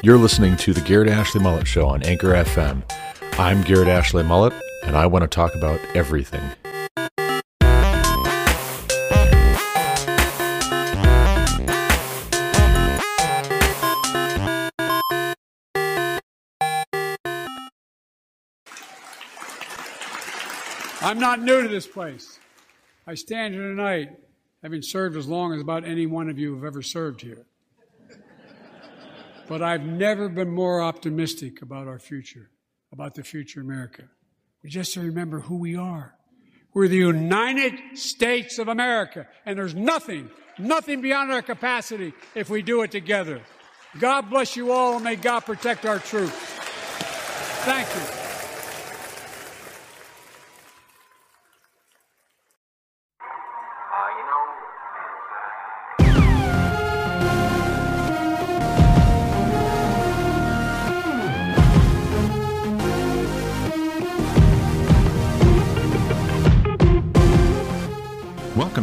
You're listening to the Garrett Ashley Mullet Show on Anchor FM. I'm Garrett Ashley Mullet, and I want to talk about everything. I'm not new to this place. I stand here tonight having served as long as about any one of you have ever served here. But I've never been more optimistic about our future, about the future of America. We just have to remember who we are. We're the United States of America, and there's nothing beyond our capacity if we do it together. God bless you all, and may God protect our troops. Thank you.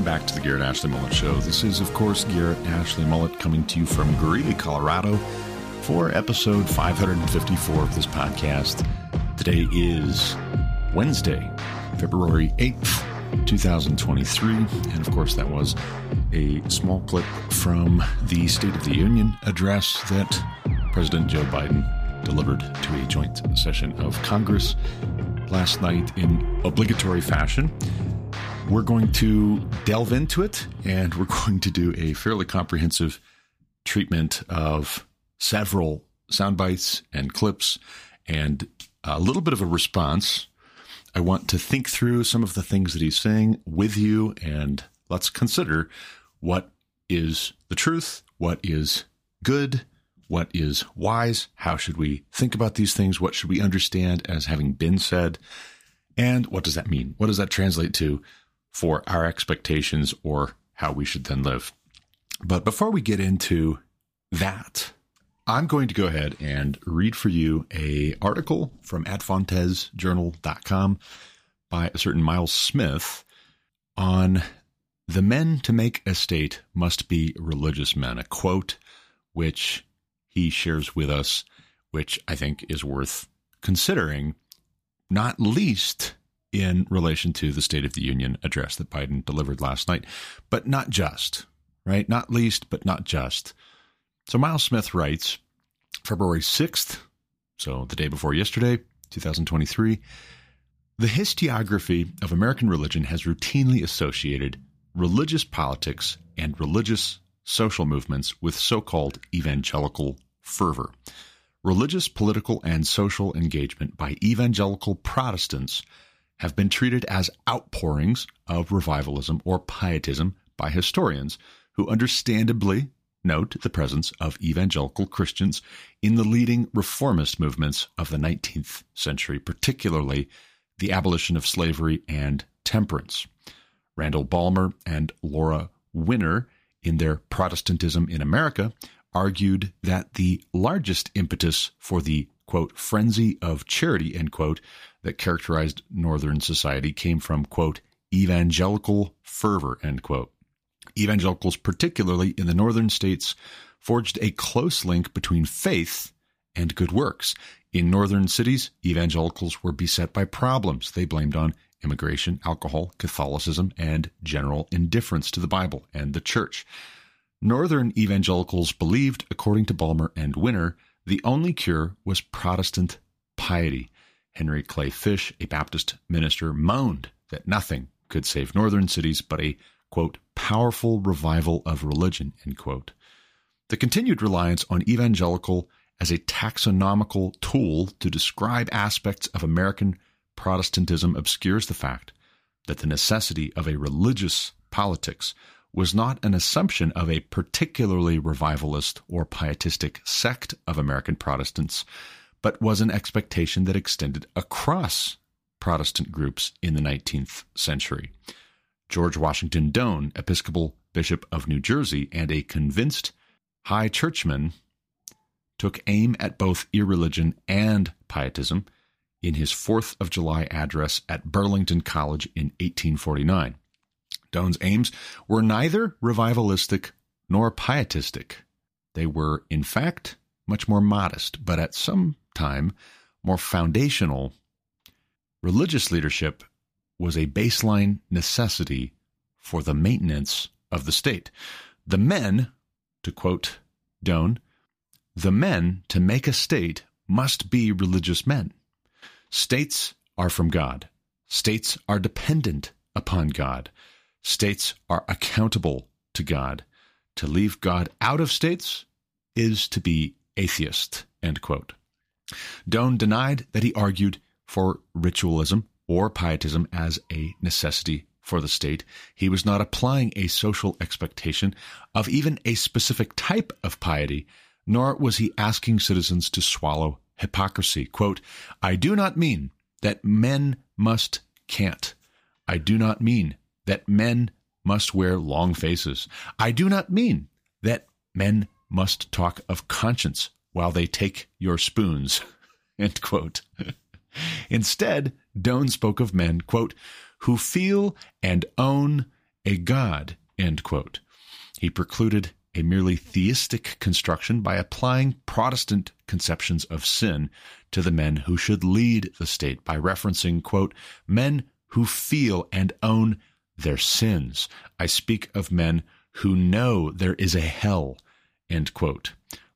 Back to the Garrett Ashley Mullet Show. This is, of course, Garrett Ashley Mullet coming to you from Greeley, Colorado for episode 554 of this podcast. Today is Wednesday, February 8th, 2023. And, of course, that was a small clip from the State of the Union address that President Joe Biden delivered to a joint session of Congress last night in obligatory fashion. We're going to delve into it, and we're going to do a fairly comprehensive treatment of several sound bites and clips and a little bit of a response. I want to think through some of the things that he's saying with you, and let's consider what is the truth, what is good, what is wise, how should we think about these things, what should we understand as having been said, and what does that mean? What does that translate to for our expectations or how we should then live? But before we get into that, I'm going to go ahead and read for you a article from adfontesjournal.com by a certain Miles Smith on the men to make a state must be religious men, a quote which he shares with us, which I think is worth considering, not least in relation to the State of the Union address that Biden delivered last night, but not just, right? Not least, but not just. So Miles Smith writes, February 6th, so the day before yesterday, 2023, the historiography of American religion has routinely associated religious politics and religious social movements with so-called evangelical fervor. Religious, political, and social engagement by evangelical Protestants have been treated as outpourings of revivalism or pietism by historians who understandably note the presence of evangelical Christians in the leading reformist movements of the 19th century, particularly the abolition of slavery and temperance. Randall Balmer and Laura Winner, in their Protestantism in America, argued that the largest impetus for the, quote, frenzy of charity, end quote, that characterized Northern society came from, quote, evangelical fervor, end quote. Evangelicals, particularly in the northern states, forged a close link between faith and good works. In northern cities, evangelicals were beset by problems they blamed on immigration, alcohol, Catholicism, and general indifference to the Bible and the church. Northern evangelicals believed, according to Balmer and Winner, the only cure was Protestant piety. Henry Clay Fish, a Baptist minister, moaned that nothing could save northern cities but a, quote, powerful revival of religion, end quote. The continued reliance on evangelical as a taxonomical tool to describe aspects of American Protestantism obscures the fact that the necessity of a religious politics was not an assumption of a particularly revivalist or pietistic sect of American Protestants, but was an expectation that extended across Protestant groups in the 19th century. George Washington Doane, Episcopal Bishop of New Jersey and a convinced high churchman, took aim at both irreligion and pietism in his 4th of July address at Burlington College in 1849. Doane's aims were neither revivalistic nor pietistic. They were, in fact, much more modest, but at some time more foundational, religious leadership was a baseline necessity for the maintenance of the state. The men, to quote Doane, the men to make a state must be religious men. States are from God. States are dependent upon God. States are accountable to God. To leave God out of states is to be atheist, end quote. Doane denied that he argued for ritualism or pietism as a necessity for the state. He was not applying a social expectation of even a specific type of piety, nor was he asking citizens to swallow hypocrisy. Quote, I do not mean that men must cant. I do not mean that men must wear long faces. I do not mean that men must talk of conscience while they take your spoons, end quote. Instead, Doane spoke of men, quote, who feel and own a God, end quote. He precluded a merely theistic construction by applying Protestant conceptions of sin to the men who should lead the state by referencing, quote, men who feel and own their sins. I speak of men who know there is a hell, end quote.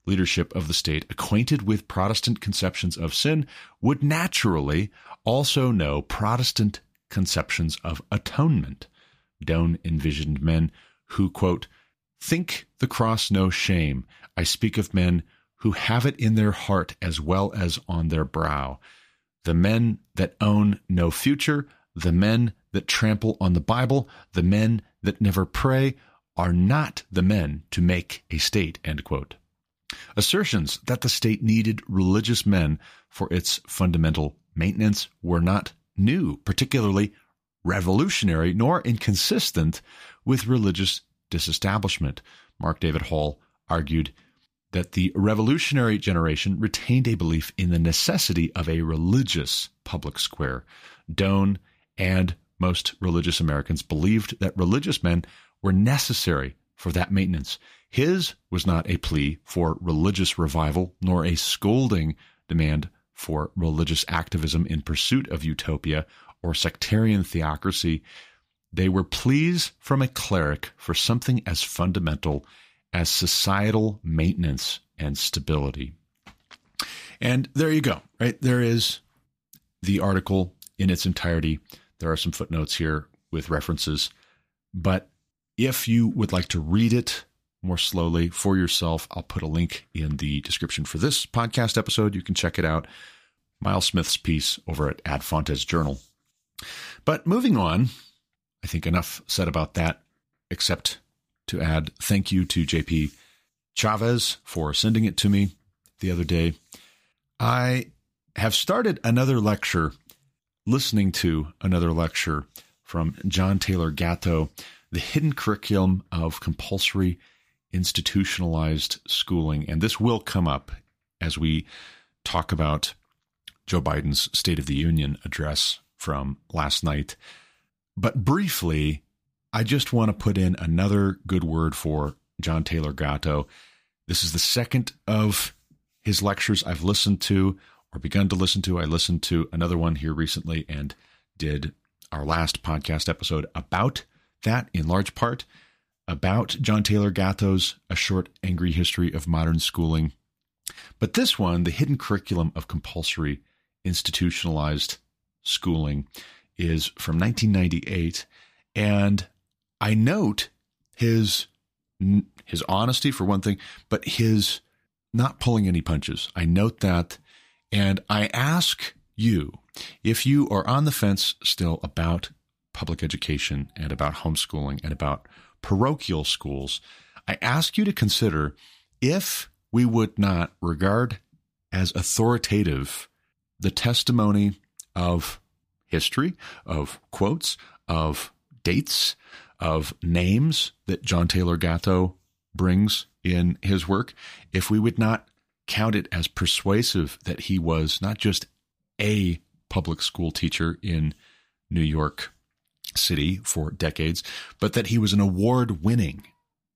Leadership of the state acquainted with Protestant conceptions of sin would naturally also know Protestant conceptions of atonement. Doane envisioned men who, quote, think the cross no shame. I speak of men who have it in their heart as well as on their brow. The men that own no future, the men that trample on the Bible, the men that never pray, are not the men to make a state, end quote. Assertions that the state needed religious men for its fundamental maintenance were not new, particularly revolutionary, nor inconsistent with religious disestablishment. Mark David Hall argued that the revolutionary generation retained a belief in the necessity of a religious public square. Doane and most religious Americans believed that religious men were necessary for that maintenance. His was not a plea for religious revival, nor a scolding demand for religious activism in pursuit of utopia or sectarian theocracy. They were pleas from a cleric for something as fundamental as societal maintenance and stability. And there you go, right? There is the article in its entirety. There are some footnotes here with references. But if you would like to read it more slowly for yourself, I'll put a link in the description for this podcast episode. You can check it out. Miles Smith's piece over at Ad Fontes Journal. But moving on, I think enough said about that, except to add thank you to JP Chavez for sending it to me the other day. I have started another lecture, listening to another lecture from John Taylor Gatto, The Hidden Curriculum of Compulsory Institutionalized Schooling. And this will come up as we talk about Joe Biden's State of the Union address from last night. But briefly, I just want to put in another good word for John Taylor Gatto. This is the second of his lectures I've listened to or begun to listen to. I listened to another one here recently and did our last podcast episode about that, in large part, about John Taylor Gatto's A Short, Angry History of Modern Schooling. But this one, The Hidden Curriculum of Compulsory Institutionalized Schooling, is from 1998, and I note his honesty for one thing, but his not pulling any punches. I note that, and I ask you, if you are on the fence still about public education and about homeschooling and about parochial schools, I ask you to consider if we would not regard as authoritative the testimony of history, of quotes, of dates, of names that John Taylor Gatto brings in his work, if we would not count it as persuasive that he was not just a public school teacher in New York City for decades, but that he was an award-winning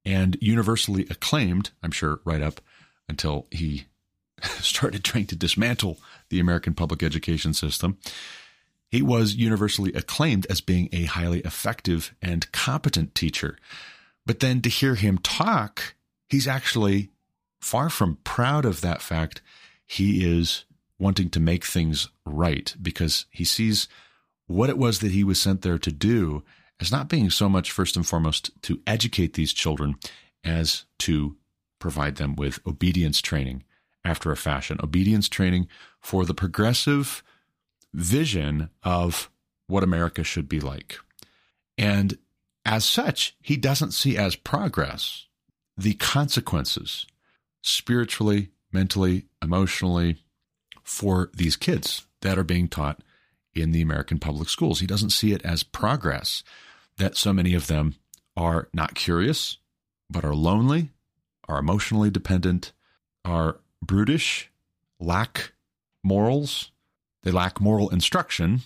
and universally acclaimed, I'm sure right up until he started trying to dismantle the American public education system, he was universally acclaimed as being a highly effective and competent teacher. But then to hear him talk, he's actually far from proud of that fact. He is wanting to make things right because he sees what it was that he was sent there to do as not being so much first and foremost to educate these children as to provide them with obedience training after a fashion, obedience training for the progressive vision of what America should be like. And as such, he doesn't see as progress the consequences spiritually, mentally, emotionally for these kids that are being taught in the American public schools. He doesn't see it as progress that so many of them are not curious, but are lonely, are emotionally dependent, are brutish, lack morals. They lack moral instruction,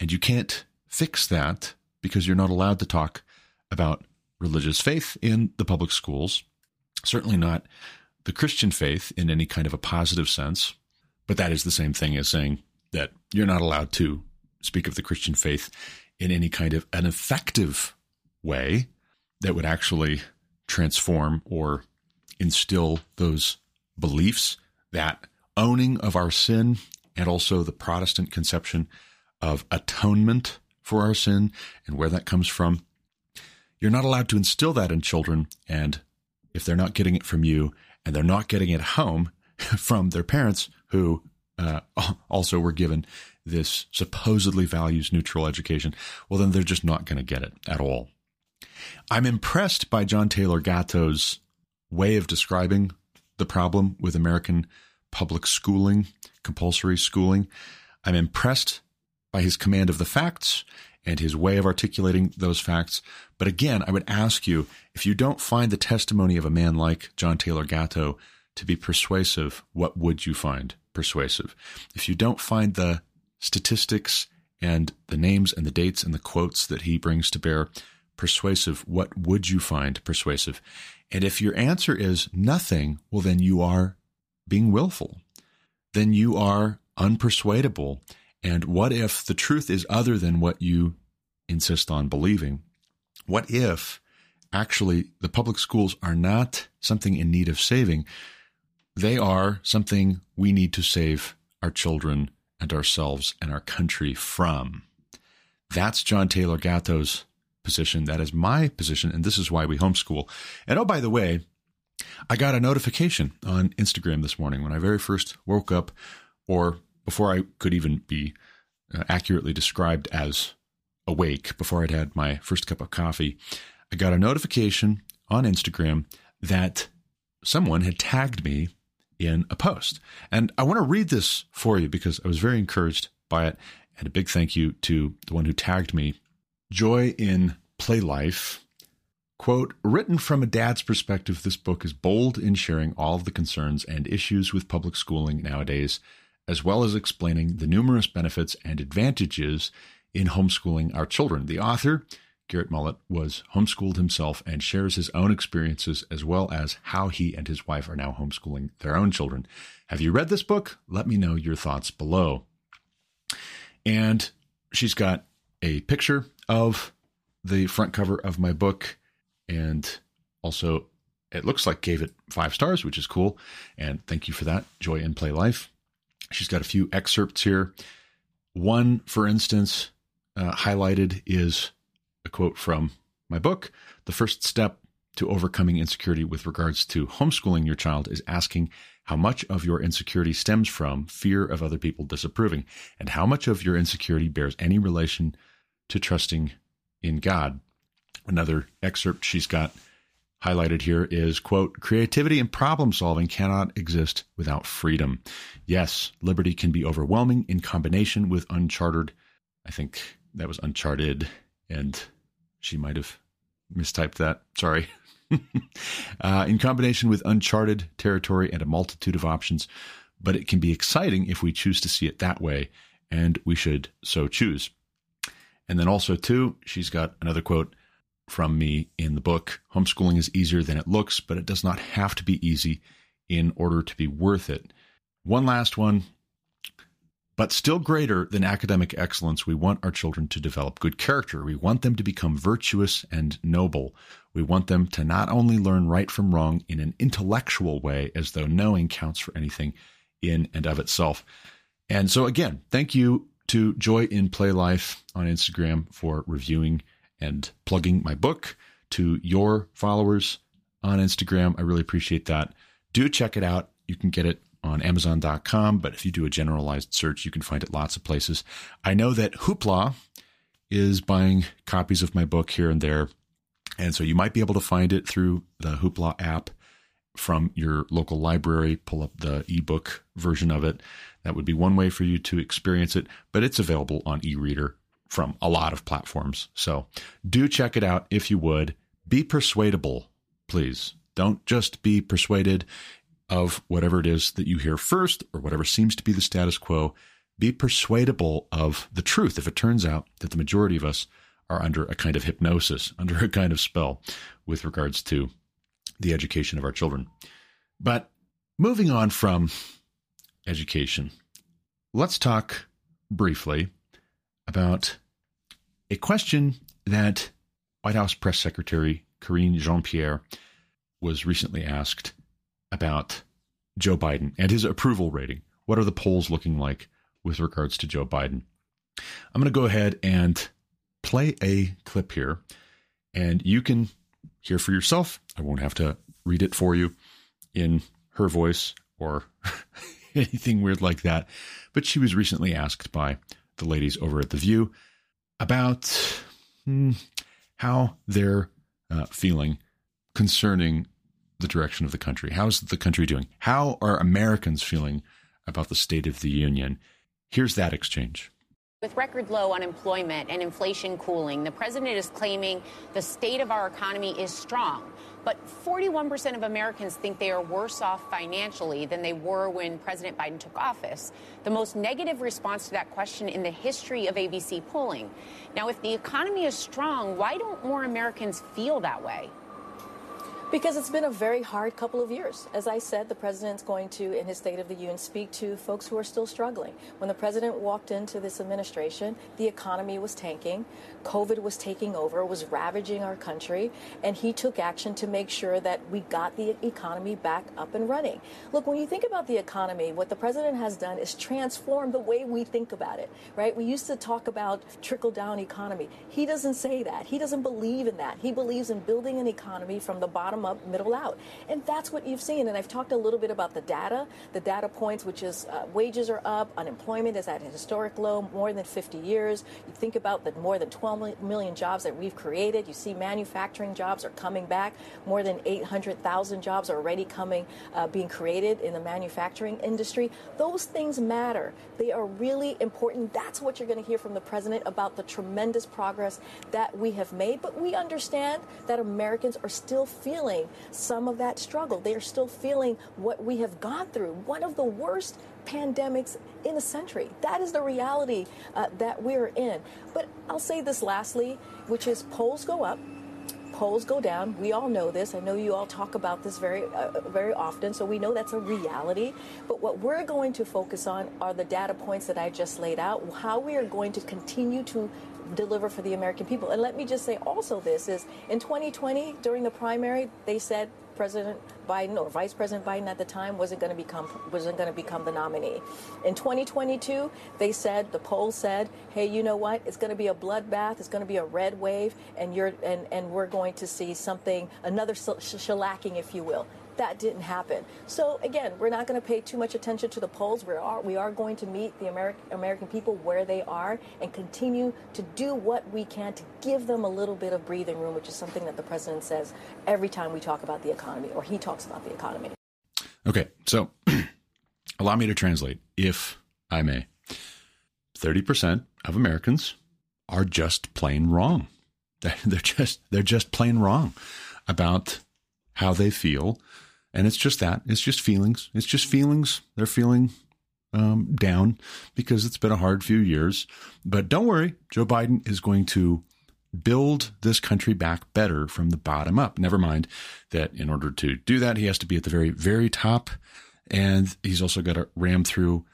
and you can't fix that because you're not allowed to talk about religious faith in the public schools, certainly not the Christian faith in any kind of a positive sense. But that is the same thing as saying that you're not allowed to speak of the Christian faith in any kind of an effective way that would actually transform or instill those beliefs, that owning of our sin, and also the Protestant conception of atonement for our sin and where that comes from. You're not allowed to instill that in children. And if they're not getting it from you and they're not getting it home from their parents, who also were given this supposedly values-neutral education, well, then they're just not going to get it at all. I'm impressed by John Taylor Gatto's way of describing the problem with American public schooling, compulsory schooling. I'm impressed by his command of the facts and his way of articulating those facts. But again, I would ask you, if you don't find the testimony of a man like John Taylor Gatto to be persuasive, what would you find persuasive? If you don't find the statistics and the names and the dates and the quotes that he brings to bear persuasive, what would you find persuasive? And if your answer is nothing, well, then you are being willful. Then you are unpersuadable. And what if the truth is other than what you insist on believing? What if actually the public schools are not something in need of saving? They are something we need to save our children and ourselves and our country from. That's John Taylor Gatto's position. That is my position. And this is why we homeschool. And oh, by the way, I got a notification on Instagram this morning when I very first woke up, or before I could even be accurately described as awake, before I'd had my first cup of coffee, I got a notification on Instagram that someone had tagged me in a post. And I want to read this for you because I was very encouraged by it. And a big thank you to the one who tagged me. Joy in Play Life. Quote, written from a dad's perspective, this book is bold in sharing all of the concerns and issues with public schooling nowadays, as well as explaining the numerous benefits and advantages in homeschooling our children. The author, Garrett Mullet, was homeschooled himself and shares his own experiences as well as how he and his wife are now homeschooling their own children. Have you read this book? Let me know your thoughts below. And she's got a picture of the front cover of my book. And also, it looks like gave it 5 stars, which is cool. And thank you for that, Joy in Play Life. She's got a few excerpts here. One, for instance, highlighted is a quote from my book. The first step to overcoming insecurity with regards to homeschooling your child is asking how much of your insecurity stems from fear of other people disapproving, and how much of your insecurity bears any relation to trusting in God. Another excerpt she's got highlighted here is, quote, creativity and problem solving cannot exist without freedom. Yes, liberty can be overwhelming in combination with uncharted. I think that was uncharted, and she might have mistyped that. Sorry. In combination with uncharted territory and a multitude of options, but it can be exciting if we choose to see it that way, and we should so choose. And then also, too, she's got another quote from me in the book. Homeschooling is easier than it looks, but it does not have to be easy in order to be worth it. One last one. But still greater than academic excellence, we want our children to develop good character. We want them to become virtuous and noble. We want them to not only learn right from wrong in an intellectual way, as though knowing counts for anything in and of itself. And so again, thank you to Joy in Play Life on Instagram for reviewing and plugging my book to your followers on Instagram. I really appreciate that. Do check it out. You can get it on Amazon.com, but if you do a generalized search, you can find it lots of places. I know that Hoopla is buying copies of my book here and there, and so you might be able to find it through the Hoopla app from your local library. Pull up the ebook version of it. That would be one way for you to experience it, but it's available on e-reader from a lot of platforms. So do check it out if you would. Be persuadable, please. Don't just be persuaded of whatever it is that you hear first or whatever seems to be the status quo. Be persuadable of the truth if it turns out that the majority of us are under a kind of hypnosis, under a kind of spell with regards to the education of our children. But moving on from education, let's talk briefly about a question that White House Press Secretary Karine Jean-Pierre was recently asked about Joe Biden and his approval rating. What are the polls looking like with regards to Joe Biden? I'm going to go ahead and play a clip here, and you can hear for yourself. I won't have to read it for you in her voice or anything weird like that. But she was recently asked by the ladies over at The View about how they're feeling concerning the direction of the country. How's the country doing? How are Americans feeling about the State of the Union? Here's that exchange. With record low unemployment and inflation cooling, the president is claiming the state of our economy is strong. But 41% of Americans think they are worse off financially than they were when President Biden took office, the most negative response to that question in the history of ABC polling. Now, if the economy is strong, why don't more Americans feel that way? Because it's been a very hard couple of years. As I said, the president's going to, in his State of the Union, speak to folks who are still struggling. When the president walked into this administration, the economy was tanking, COVID was taking over, was ravaging our country, and he took action to make sure that we got the economy back up and running. Look, when you think about the economy, what the president has done is transform the way we think about it, right? We used to talk about trickle-down economy. He doesn't say that. He doesn't believe in that. He believes in building an economy from the bottom up, middle out. And that's what you've seen. And I've talked a little bit about the data points, which is wages are up, unemployment is at a historic low, more than 50 years. You think about the more than 12 million jobs that we've created. You see manufacturing jobs are coming back. More than 800,000 jobs are already being created in the manufacturing industry. Those things matter. They are really important. That's what you're going to hear from the president about the tremendous progress that we have made. But we understand that Americans are still feeling some of that struggle. They are still feeling what we have gone through, one of the worst pandemics in a century. That is the reality that we're in. But I'll say this lastly, which is polls go up, polls go down. We all know this. I know you all talk about this very often, so we know that's a reality. But what we're going to focus on are the data points that I just laid out, how we are going to continue to deliver for the American people. And let me just say also this is in 2020, during the primary, they said President Biden or Vice President Biden at the time wasn't going to become the nominee. In 2022, they said, the poll said, hey, you know what? It's going to be a bloodbath. It's going to be a red wave. And we're going to see something, another shellacking, if you will. That didn't happen. So, again, we're not going to pay too much attention to the polls. We are going to meet the American people where they are and continue to do what we can to give them a little bit of breathing room, which is something that the president says every time we talk about the economy or he talks about the economy. Okay, so allow me to translate, if I may. 30% of Americans are just plain wrong. They're just plain wrong about how they feel. And it's just that. It's just feelings. It's just feelings. They're feeling down because it's been a hard few years. But don't worry. Joe Biden is going to build this country back better from the bottom up. Never mind that in order to do that, he has to be at the very, very top And he's also got to ram through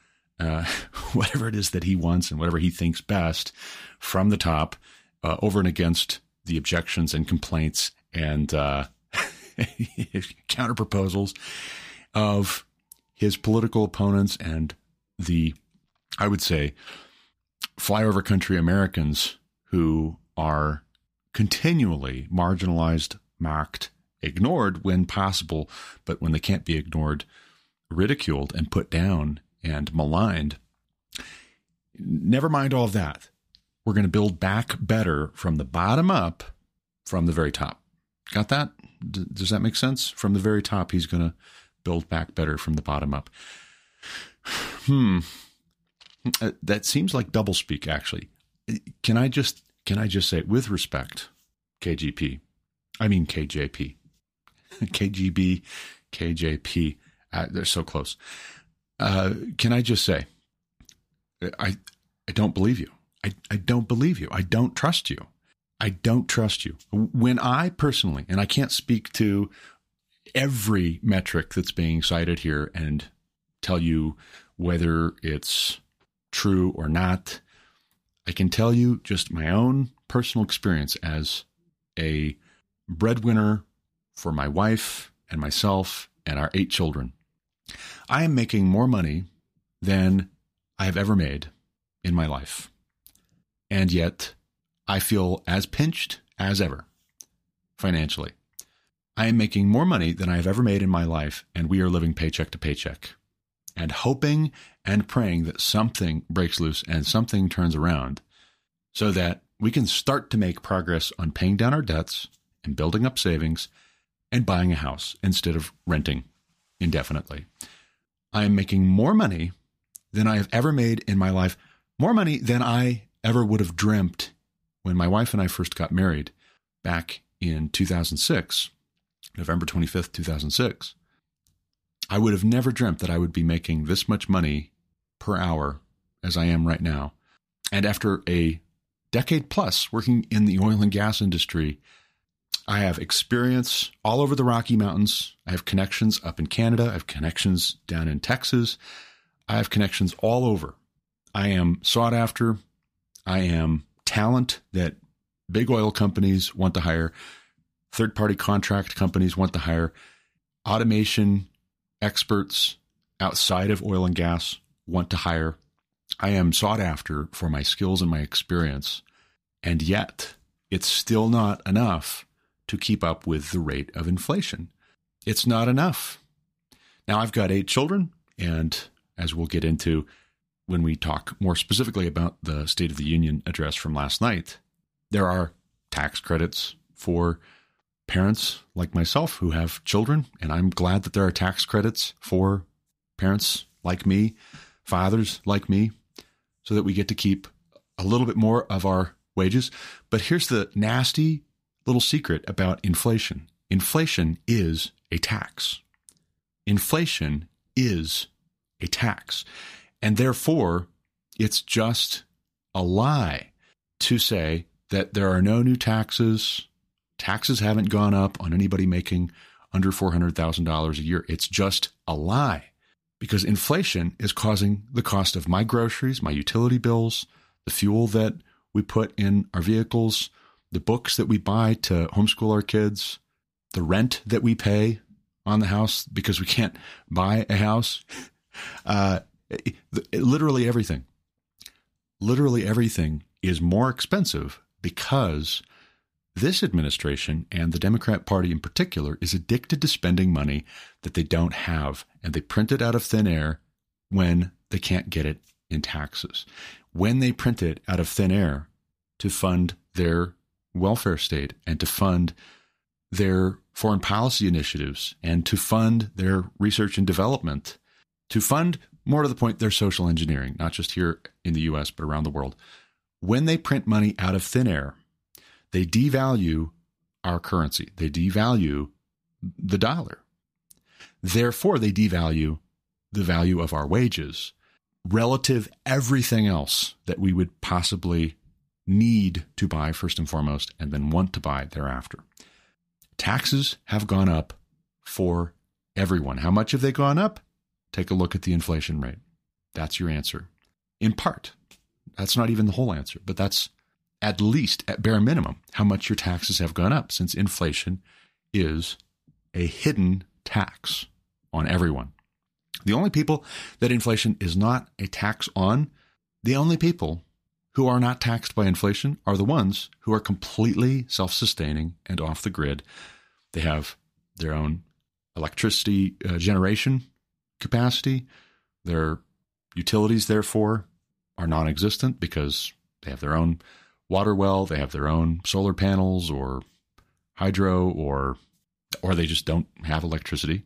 whatever it is that he wants and whatever he thinks best from the top over and against the objections and complaints and counter proposals of his political opponents and the, I would say, flyover country Americans who are continually marginalized, mocked, ignored when possible, but when they can't be ignored, ridiculed and put down and maligned. Never mind all of that. We're going to build back better from the bottom up, from the very top. Got that? Does that make sense? From the very top, he's going to build back better from the bottom up. That seems like doublespeak, actually. Can I just say, with respect, KJP. KGB, KJP. They're so close. Can I just say, I don't believe you. I don't believe you. I don't trust you. I don't trust you. When I personally, and I can't speak to every metric that's being cited here and tell you whether it's true or not, I can tell you just my own personal experience as a breadwinner for my wife and myself and our 8 children. I am making more money than I have ever made in my life. And yet I feel as pinched as ever financially. I am making more money than I have ever made in my life, and we are living paycheck to paycheck and hoping and praying that something breaks loose and something turns around so that we can start to make progress on paying down our debts and building up savings and buying a house instead of renting indefinitely. I am making more money than I have ever made in my life, more money than I ever would have dreamt when my wife and I first got married back in 2006, November 25th, 2006. I would have never dreamt that I would be making this much money per hour as I am right now. And after a decade plus working in the oil and gas industry, I have experience all over the Rocky Mountains. I have connections up in Canada. I have connections down in Texas. I have connections all over. I am sought after. I am talent that big oil companies want to hire. Third-party contract companies want to hire. Automation experts outside of oil and gas want to hire. I am sought after for my skills and my experience. And yet, it's still not enough to keep up with the rate of inflation. It's not enough. Now, I've got 8 children, and as we'll get into when we talk more specifically about the State of the Union address from last night, there are tax credits for parents like myself who have children, and I'm glad that there are tax credits for parents like me, fathers like me, so that we get to keep a little bit more of our wages. But here's the nasty little secret about inflation. Inflation is a tax. Inflation is a tax. And therefore, it's just a lie to say that there are no new taxes. Taxes haven't gone up on anybody making under $400,000 a year. It's just a lie because inflation is causing the cost of my groceries, my utility bills, the fuel that we put in our vehicles, the books that we buy to homeschool our kids, the rent that we pay on the house because we can't buy a house, literally everything. Literally everything is more expensive because this administration and the Democrat Party in particular is addicted to spending money that they don't have, and they print it out of thin air when they can't get it in taxes. When they print it out of thin air to fund their welfare state and to fund their foreign policy initiatives and to fund their research and development, to fund, more to the point, their social engineering, not just here in the U.S., but around the world. When they print money out of thin air, they devalue our currency. They devalue the dollar. Therefore, they devalue the value of our wages relative everything else that we would possibly need to buy first and foremost, and then want to buy thereafter. Taxes have gone up for everyone. How much have they gone up? Take a look at the inflation rate. That's your answer. In part. That's not even the whole answer, but that's at least, at bare minimum, how much your taxes have gone up, since inflation is a hidden tax on everyone. The only people that inflation is not a tax on, the only people who are not taxed by inflation are the ones who are completely self-sustaining and off the grid. They have their own electricity generation capacity. Their utilities, therefore, are non-existent because they have their own water well, they have their own solar panels or hydro, or they just don't have electricity.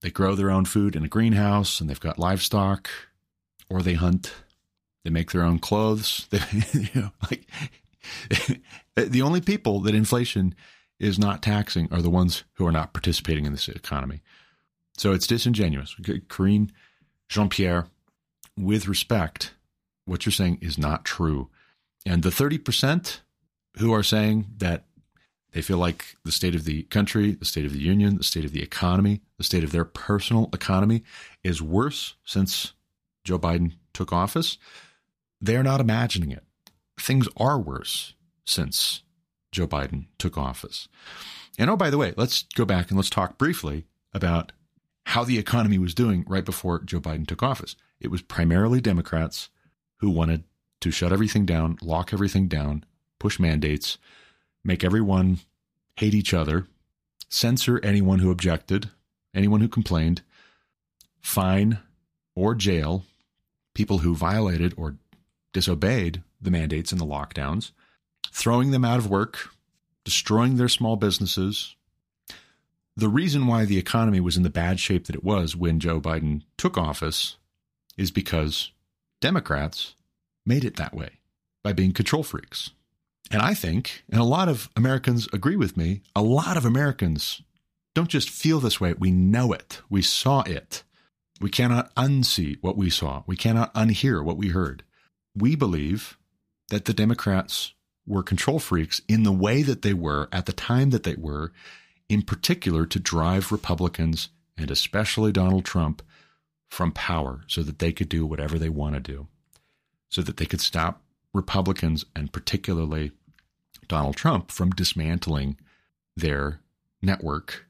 They grow their own food in a greenhouse and they've got livestock, or they hunt. They make their own clothes. The only people that inflation is not taxing are the ones who are not participating in this economy. So it's disingenuous. Karine Jean-Pierre, with respect, what you're saying is not true. And the 30% who are saying that they feel like the state of the country, the state of the union, the state of the economy, the state of their personal economy is worse since Joe Biden took office, they're not imagining it. Things are worse since Joe Biden took office. And oh, by the way, let's go back and let's talk briefly about how the economy was doing right before Joe Biden took office. It was primarily Democrats who wanted to shut everything down, lock everything down, push mandates, make everyone hate each other, censor anyone who objected, anyone who complained, fine or jail people who violated or disobeyed the mandates and the lockdowns, throwing them out of work, destroying their small businesses. The reason why the economy was in the bad shape that it was when Joe Biden took office is because Democrats made it that way by being control freaks. And I think, and a lot of Americans agree with me, a lot of Americans don't just feel this way. We know it. We saw it. We cannot unsee what we saw. We cannot unhear what we heard. We believe that the Democrats were control freaks in the way that they were at the time that they were, in particular to drive Republicans and especially Donald Trump from power so that they could do whatever they want to do, so that they could stop Republicans and particularly Donald Trump from dismantling their network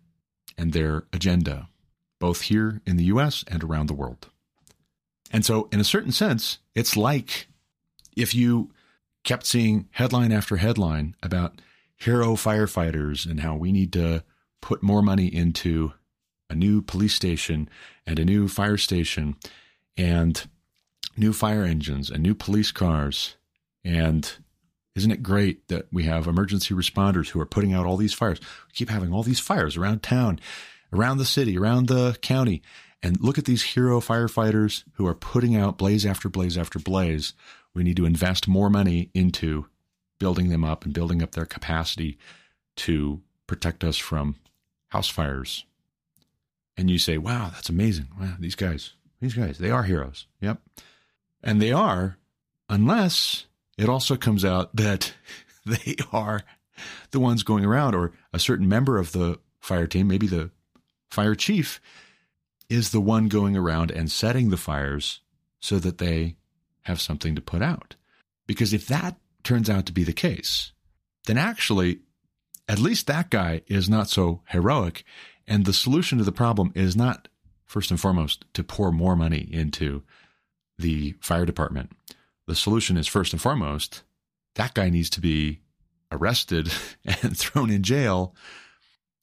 and their agenda, both here in the U.S. and around the world. And so in a certain sense, it's like if you kept seeing headline after headline about hero firefighters and how we need to put more money into a new police station and a new fire station and new fire engines and new police cars. And isn't it great that we have emergency responders who are putting out all these fires? We keep having all these fires around town, around the city, around the county. And look at these hero firefighters who are putting out blaze after blaze after blaze. We need to invest more money into building them up and building up their capacity to protect us from house fires. And you say, wow, that's amazing. Wow, these guys, they are heroes. Yep. And they are, unless it also comes out that they are the ones going around, or a certain member of the fire team, maybe the fire chief, is the one going around and setting the fires so that they have something to put out. Because if that turns out to be the case, then actually, at least that guy is not so heroic. And the solution to the problem is not, first and foremost, to pour more money into the fire department. The solution is, first and foremost, that guy needs to be arrested and thrown in jail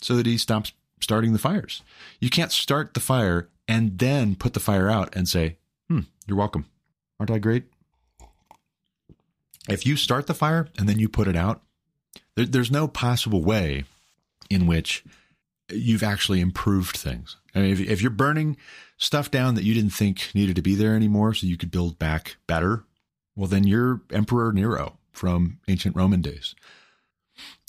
so that he stops starting the fires. You can't start the fire and then put the fire out and say, you're welcome. Aren't I great? If you start the fire and then you put it out, there's no possible way in which you've actually improved things. I mean, if you're burning stuff down that you didn't think needed to be there anymore so you could build back better, well, then you're Emperor Nero from ancient Roman days.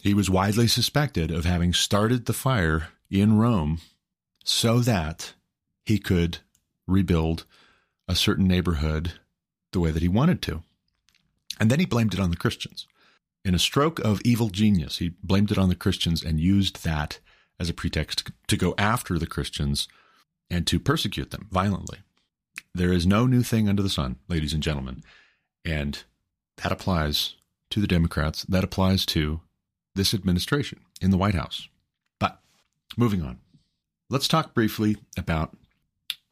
He was widely suspected of having started the fire in Rome so that he could rebuild a certain neighborhood the way that he wanted to. And then he blamed it on the Christians. In a stroke of evil genius, he blamed it on the Christians and used that as a pretext to go after the Christians and to persecute them violently. There is no new thing under the sun, ladies and gentlemen. And that applies to the Democrats. That applies to this administration in the White House. But moving on, let's talk briefly about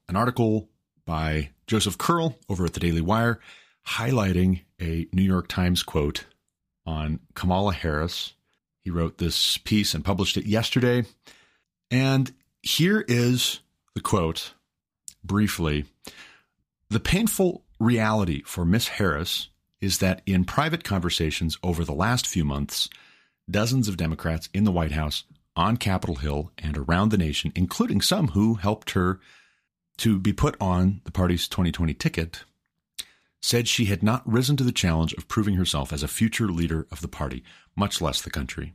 an article by Joseph Curl over at the Daily Wire highlighting a New York Times quote on Kamala Harris. He wrote this piece and published it yesterday. And here is the quote briefly. The painful reality for Miss Harris is that in private conversations over the last few months, dozens of Democrats in the White House, on Capitol Hill, and around the nation, including some who helped her to be put on the party's 2020 ticket, said she had not risen to the challenge of proving herself as a future leader of the party, much less the country.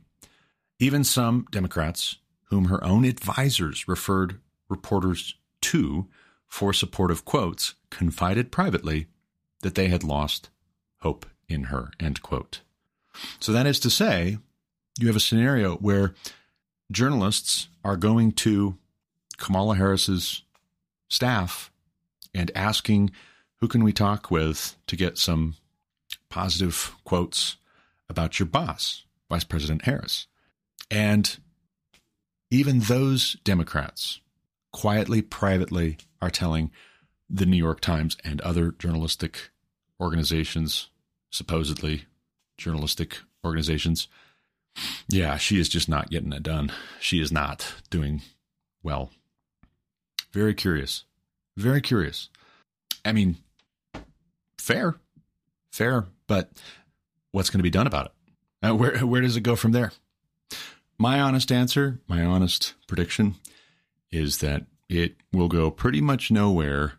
Even some Democrats, whom her own advisors referred reporters to for supportive quotes, confided privately that they had lost hope in her, end quote. So that is to say, you have a scenario where journalists are going to Kamala Harris's staff and asking, who can we talk with to get some positive quotes about your boss, Vice President Harris? And even those Democrats quietly, privately are telling the New York Times and other journalistic organizations, supposedly journalistic organizations, yeah, she is just not getting it done. She is not doing well. Very curious. Very curious. I mean, fair. Fair, but what's going to be done about it? Where does it go from there? My honest answer, my honest prediction is that it will go pretty much nowhere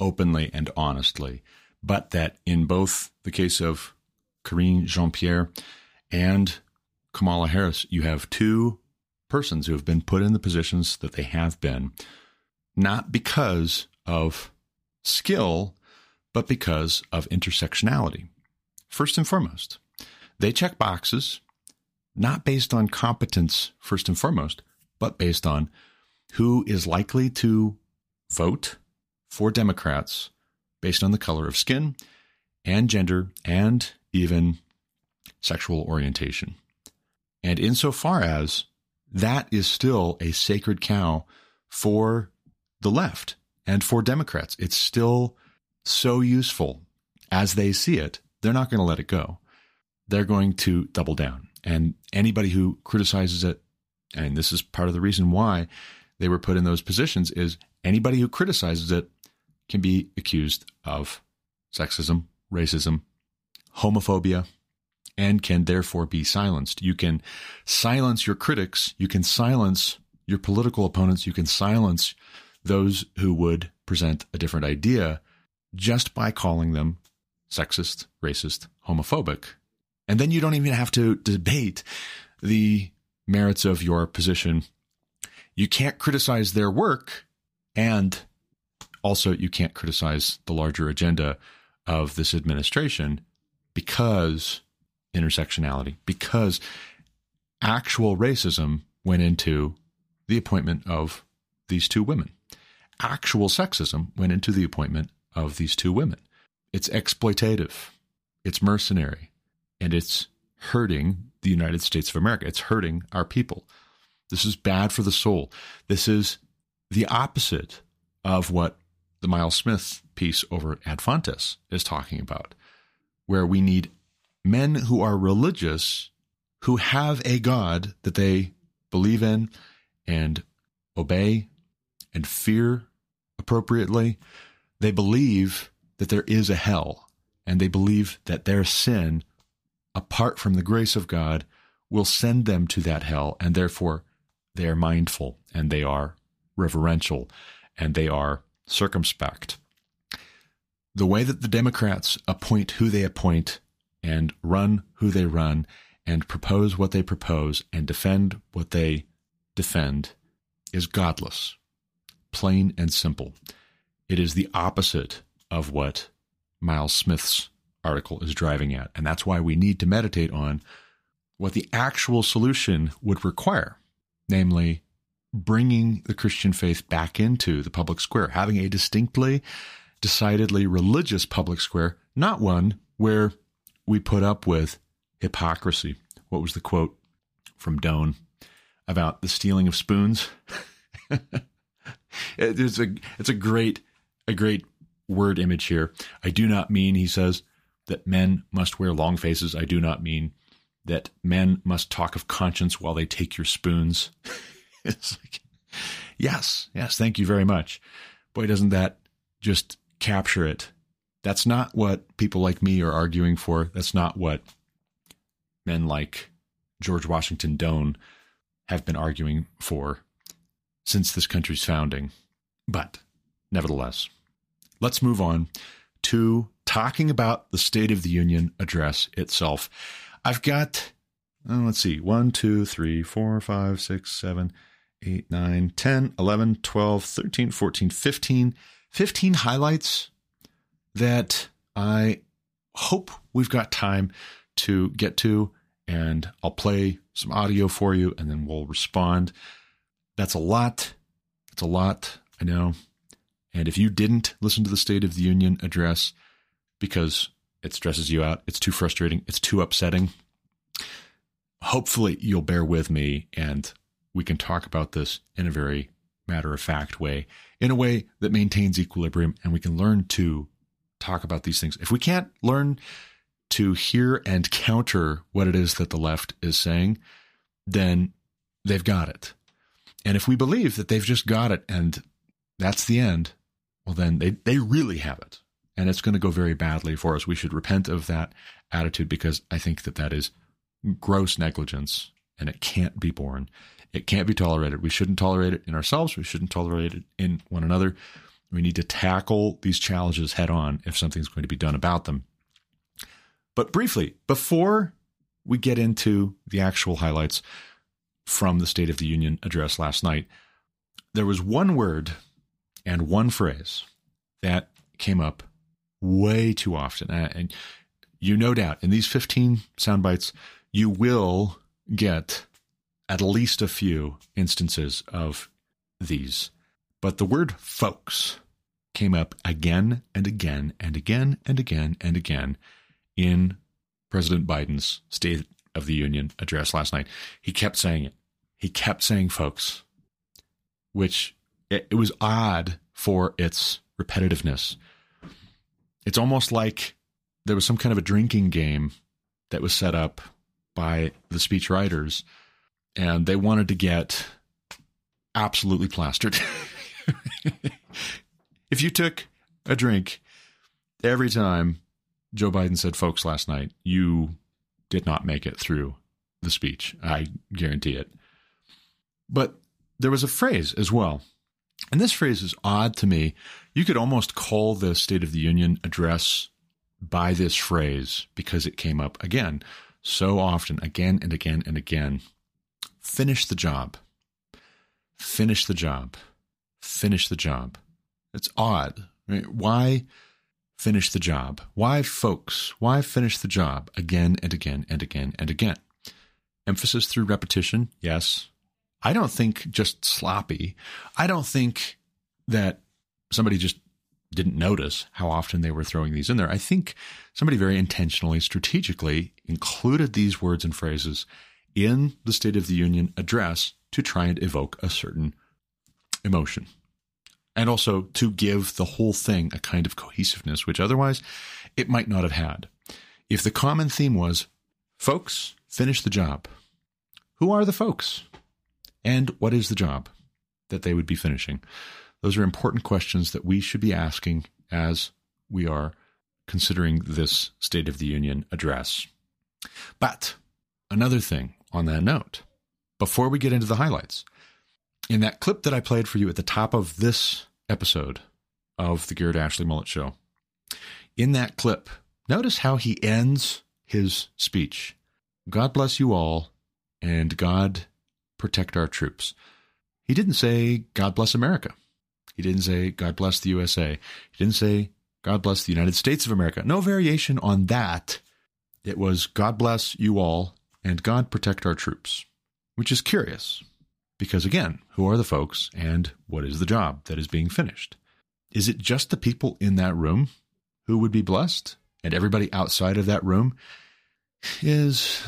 openly and honestly, but that in both the case of Karine Jean-Pierre and Kamala Harris, you have two persons who have been put in the positions that they have been, not because of skill, but because of intersectionality. First and foremost, they check boxes, not based on competence, first and foremost, but based on who is likely to vote for Democrats based on the color of skin and gender and even sexual orientation. And insofar as that is still a sacred cow for the left and for Democrats, it's still so useful as they see it, they're not going to let it go. They're going to double down. And anybody who criticizes it, and this is part of the reason why they were put in those positions, is anybody who criticizes it can be accused of sexism, racism, homophobia, and can therefore be silenced. You can silence your critics. You can silence your political opponents. You can silence those who would present a different idea just by calling them sexist, racist, homophobic. And then you don't even have to debate the merits of your position. You can't criticize their work, and also you can't criticize the larger agenda of this administration because intersectionality, because actual racism went into the appointment of these two women. Actual sexism went into the appointment of these two women. It's exploitative, it's mercenary, and it's hurting the United States of America. It's hurting our people. This is bad for the soul. This is the opposite of what the Miles Smith piece over at Ad Fontes is talking about, where we need men who are religious, who have a God that they believe in and obey and fear appropriately. They believe that there is a hell, and they believe that their sin, apart from the grace of God, will send them to that hell, and therefore they are mindful, and they are reverential, and they are circumspect. The way that the Democrats appoint who they appoint and run who they run and propose what they propose and defend what they defend is godless, plain and simple. It is the opposite of what Miles Smith's article is driving at. And that's why we need to meditate on what the actual solution would require, namely bringing the Christian faith back into the public square, having a distinctly, decidedly religious public square, not one where we put up with hypocrisy. What was the quote from Doane about the stealing of spoons? It's a great word image here. I do not mean, he says, that men must wear long faces. I do not mean that men must talk of conscience while they take your spoons. It's like, yes, thank you very much. Boy, doesn't that just capture it? That's not what people like me are arguing for. That's not what men like George Washington Doane have been arguing for since this country's founding. But nevertheless, let's move on to talking about the State of the Union address itself. I've got, 1, 2, 3, 4, 5, 6, 7, 8, 9, 10, 11, 12, 13, 14, 15 highlights that I hope we've got time to get to, and I'll play some audio for you and then we'll respond. That's a lot. It's a lot, I know. And if you didn't listen to the State of the Union address because it stresses you out, it's too frustrating, it's too upsetting, hopefully you'll bear with me and we can talk about this in a very matter-of-fact way, in a way that maintains equilibrium, and we can learn to talk about these things. If we can't learn to hear and counter what it is that the left is saying, then they've got it. And if we believe that they've just got it and that's the end, well, then they really have it. And it's going to go very badly for us. We should repent of that attitude, because I think that that is gross negligence and it can't be borne. It can't be tolerated. We shouldn't tolerate it in ourselves. We shouldn't tolerate it in one another. We need to tackle these challenges head on if something's going to be done about them. But briefly, before we get into the actual highlights from the State of the Union address last night, there was one word and one phrase that came up way too often. And you no doubt, in these 15 sound bites, you will get at least a few instances of these. But the word folks came up again and again and again and again and again in President Biden's State of the Union address last night. He kept saying it. He kept saying folks, which it was odd for its repetitiveness. It's almost like there was some kind of a drinking game that was set up by the speech writers, and they wanted to get absolutely plastered. If you took a drink every time Joe Biden said folks last night, you did not make it through the speech. I guarantee it. But there was a phrase as well. And this phrase is odd to me. You could almost call the State of the Union address by this phrase, because it came up again so often, again and again and again. Finish the job. Finish the job. Finish the job. It's odd. I mean, why finish the job? Why folks? Why finish the job again and again and again and again? Emphasis through repetition, yes. I don't think just sloppy. I don't think that somebody just didn't notice how often they were throwing these in there. I think somebody very intentionally, strategically included these words and phrases in the State of the Union address to try and evoke a certain emotion, and also to give the whole thing a kind of cohesiveness, which otherwise it might not have had. If the common theme was, folks, finish the job, who are the folks? And what is the job that they would be finishing? Those are important questions that we should be asking as we are considering this State of the Union address. But another thing on that note, before we get into the highlights, in that clip that I played for you at the top of this episode of the Garrett Ashley Mullet Show, in that clip, notice how he ends his speech. God bless you all, and God protect our troops. He didn't say, God bless America. He didn't say, God bless the USA. He didn't say, God bless the United States of America. No variation on that. It was, God bless you all, and God protect our troops, which is curious, Because again, who are the folks and what is the job that is being finished? Is it just the people in that room who would be blessed? And everybody outside of that room is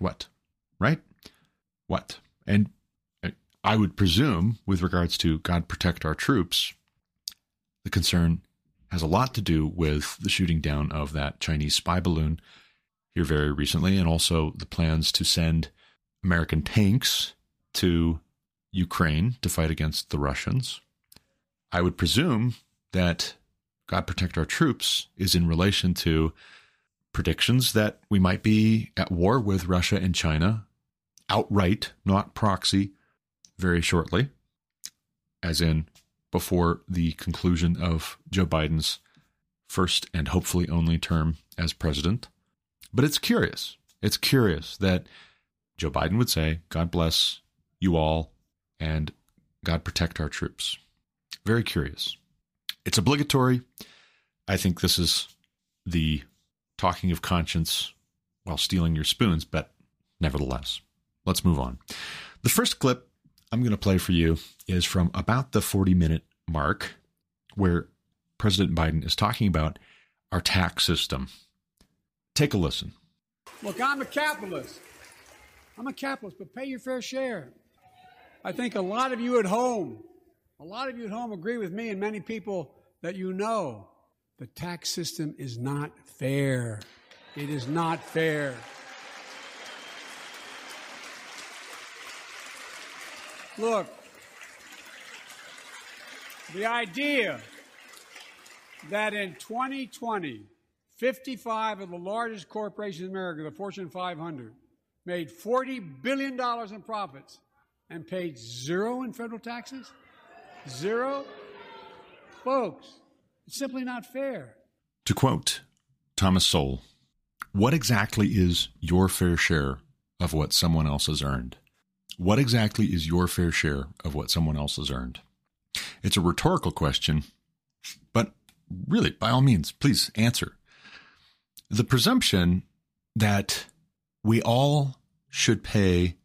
what, right? What? And I would presume, with regards to God protect our troops, the concern has a lot to do with the shooting down of that Chinese spy balloon here very recently, and also the plans to send American tanks to Ukraine to fight against the Russians. I would presume that God protect our troops is in relation to predictions that we might be at war with Russia and China outright, not proxy, very shortly, as in before the conclusion of Joe Biden's first and hopefully only term as president. But it's curious. It's curious that Joe Biden would say, God bless you all and God protect our troops. Very curious. It's obligatory. I think this is the talking of conscience while stealing your spoons, but nevertheless, let's move on. The first clip I'm going to play for you is from about the 40-minute mark where President Biden is talking about our tax system. Take a listen. Look, I'm a capitalist. but pay your fair share. I think a lot of you at home agree with me and many people that you know. The tax system is not fair. It is not fair. Look, the idea that in 2020, 55 of the largest corporations in America, the Fortune 500, made $40 billion in profits and paid zero in federal taxes? Zero? Folks, it's simply not fair. To quote Thomas Sowell, what exactly is your fair share of what someone else has earned? What exactly is your fair share of what someone else has earned? It's a rhetorical question, but really, by all means, please answer. The presumption that we all should pay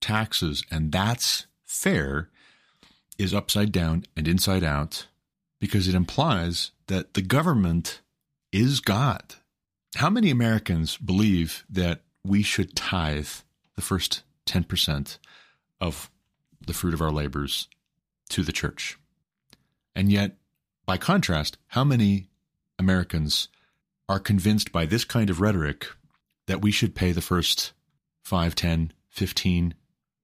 taxes and that's fair is upside down and inside out because it implies that the government is God. How many Americans believe that we should tithe the first 10% of the fruit of our labors to the church? And yet, by contrast, how many Americans are convinced by this kind of rhetoric that we should pay the first 5, 10, 15,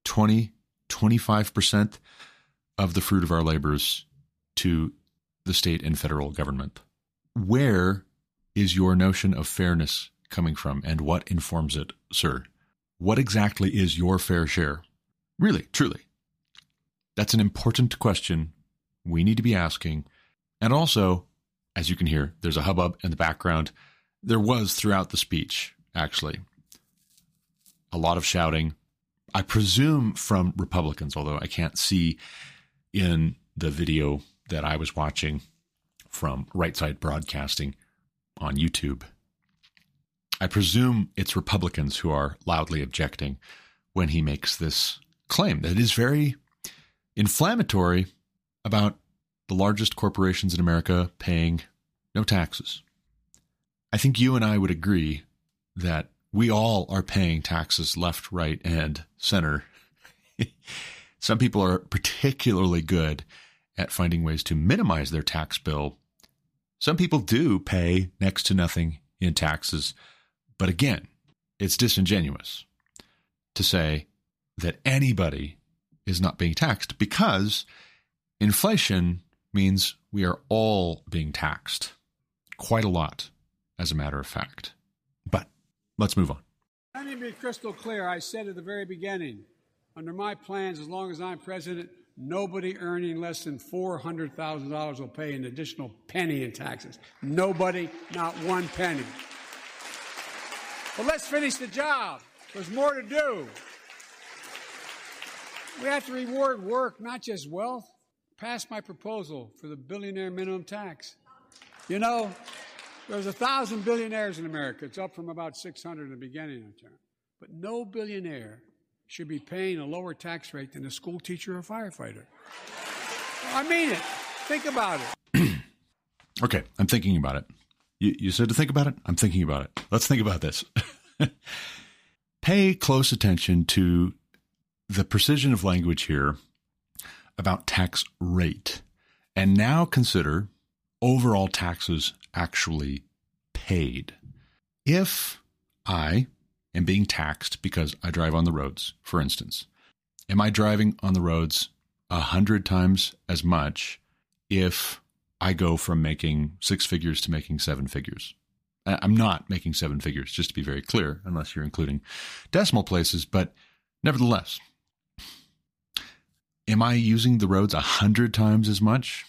20, 25% of the fruit of our labors to the state and federal government? Where is your notion of fairness coming from, and what informs it, sir? What exactly is your fair share? Really, truly, that's an important question we need to be asking. And also, as you can hear, there's a hubbub in the background. There was throughout the speech, actually, a lot of shouting, I presume from Republicans, although I can't see in the video that I was watching from Right Side Broadcasting on YouTube. I presume it's Republicans who are loudly objecting when he makes this claim that is very inflammatory about the largest corporations in America paying no taxes. I think you and I would agree that we all are paying taxes left, right, and center. Some people are particularly good at finding ways to minimize their tax bill. Some people do pay next to nothing in taxes. But again, it's disingenuous to say that anybody is not being taxed because inflation means we are all being taxed quite a lot, as a matter of fact. But let's move on. Let me be crystal clear. I said at the very beginning, under my plans, as long as I'm president, nobody earning less than $400,000 will pay an additional penny in taxes. Nobody, not one penny. But let's finish the job. There's more to do. We have to reward work, not just wealth. Pass my proposal for the billionaire minimum tax. You know, there's 1,000 billionaires in America. It's up from about 600 in the beginning of the term. But no billionaire should be paying a lower tax rate than a school teacher or firefighter. I mean it. Think about it. Okay, I'm thinking about it. You said to think about it? I'm thinking about it. Let's think about this. Pay close attention to the precision of language here about tax rate. And now consider overall taxes actually paid. If I am being taxed because I drive on the roads, for instance, am I driving on the roads 100 times as much if I go from making six figures to making seven figures? I'm not making seven figures, just to be very clear, unless you're including decimal places, but nevertheless, am I using the roads 100 times as much?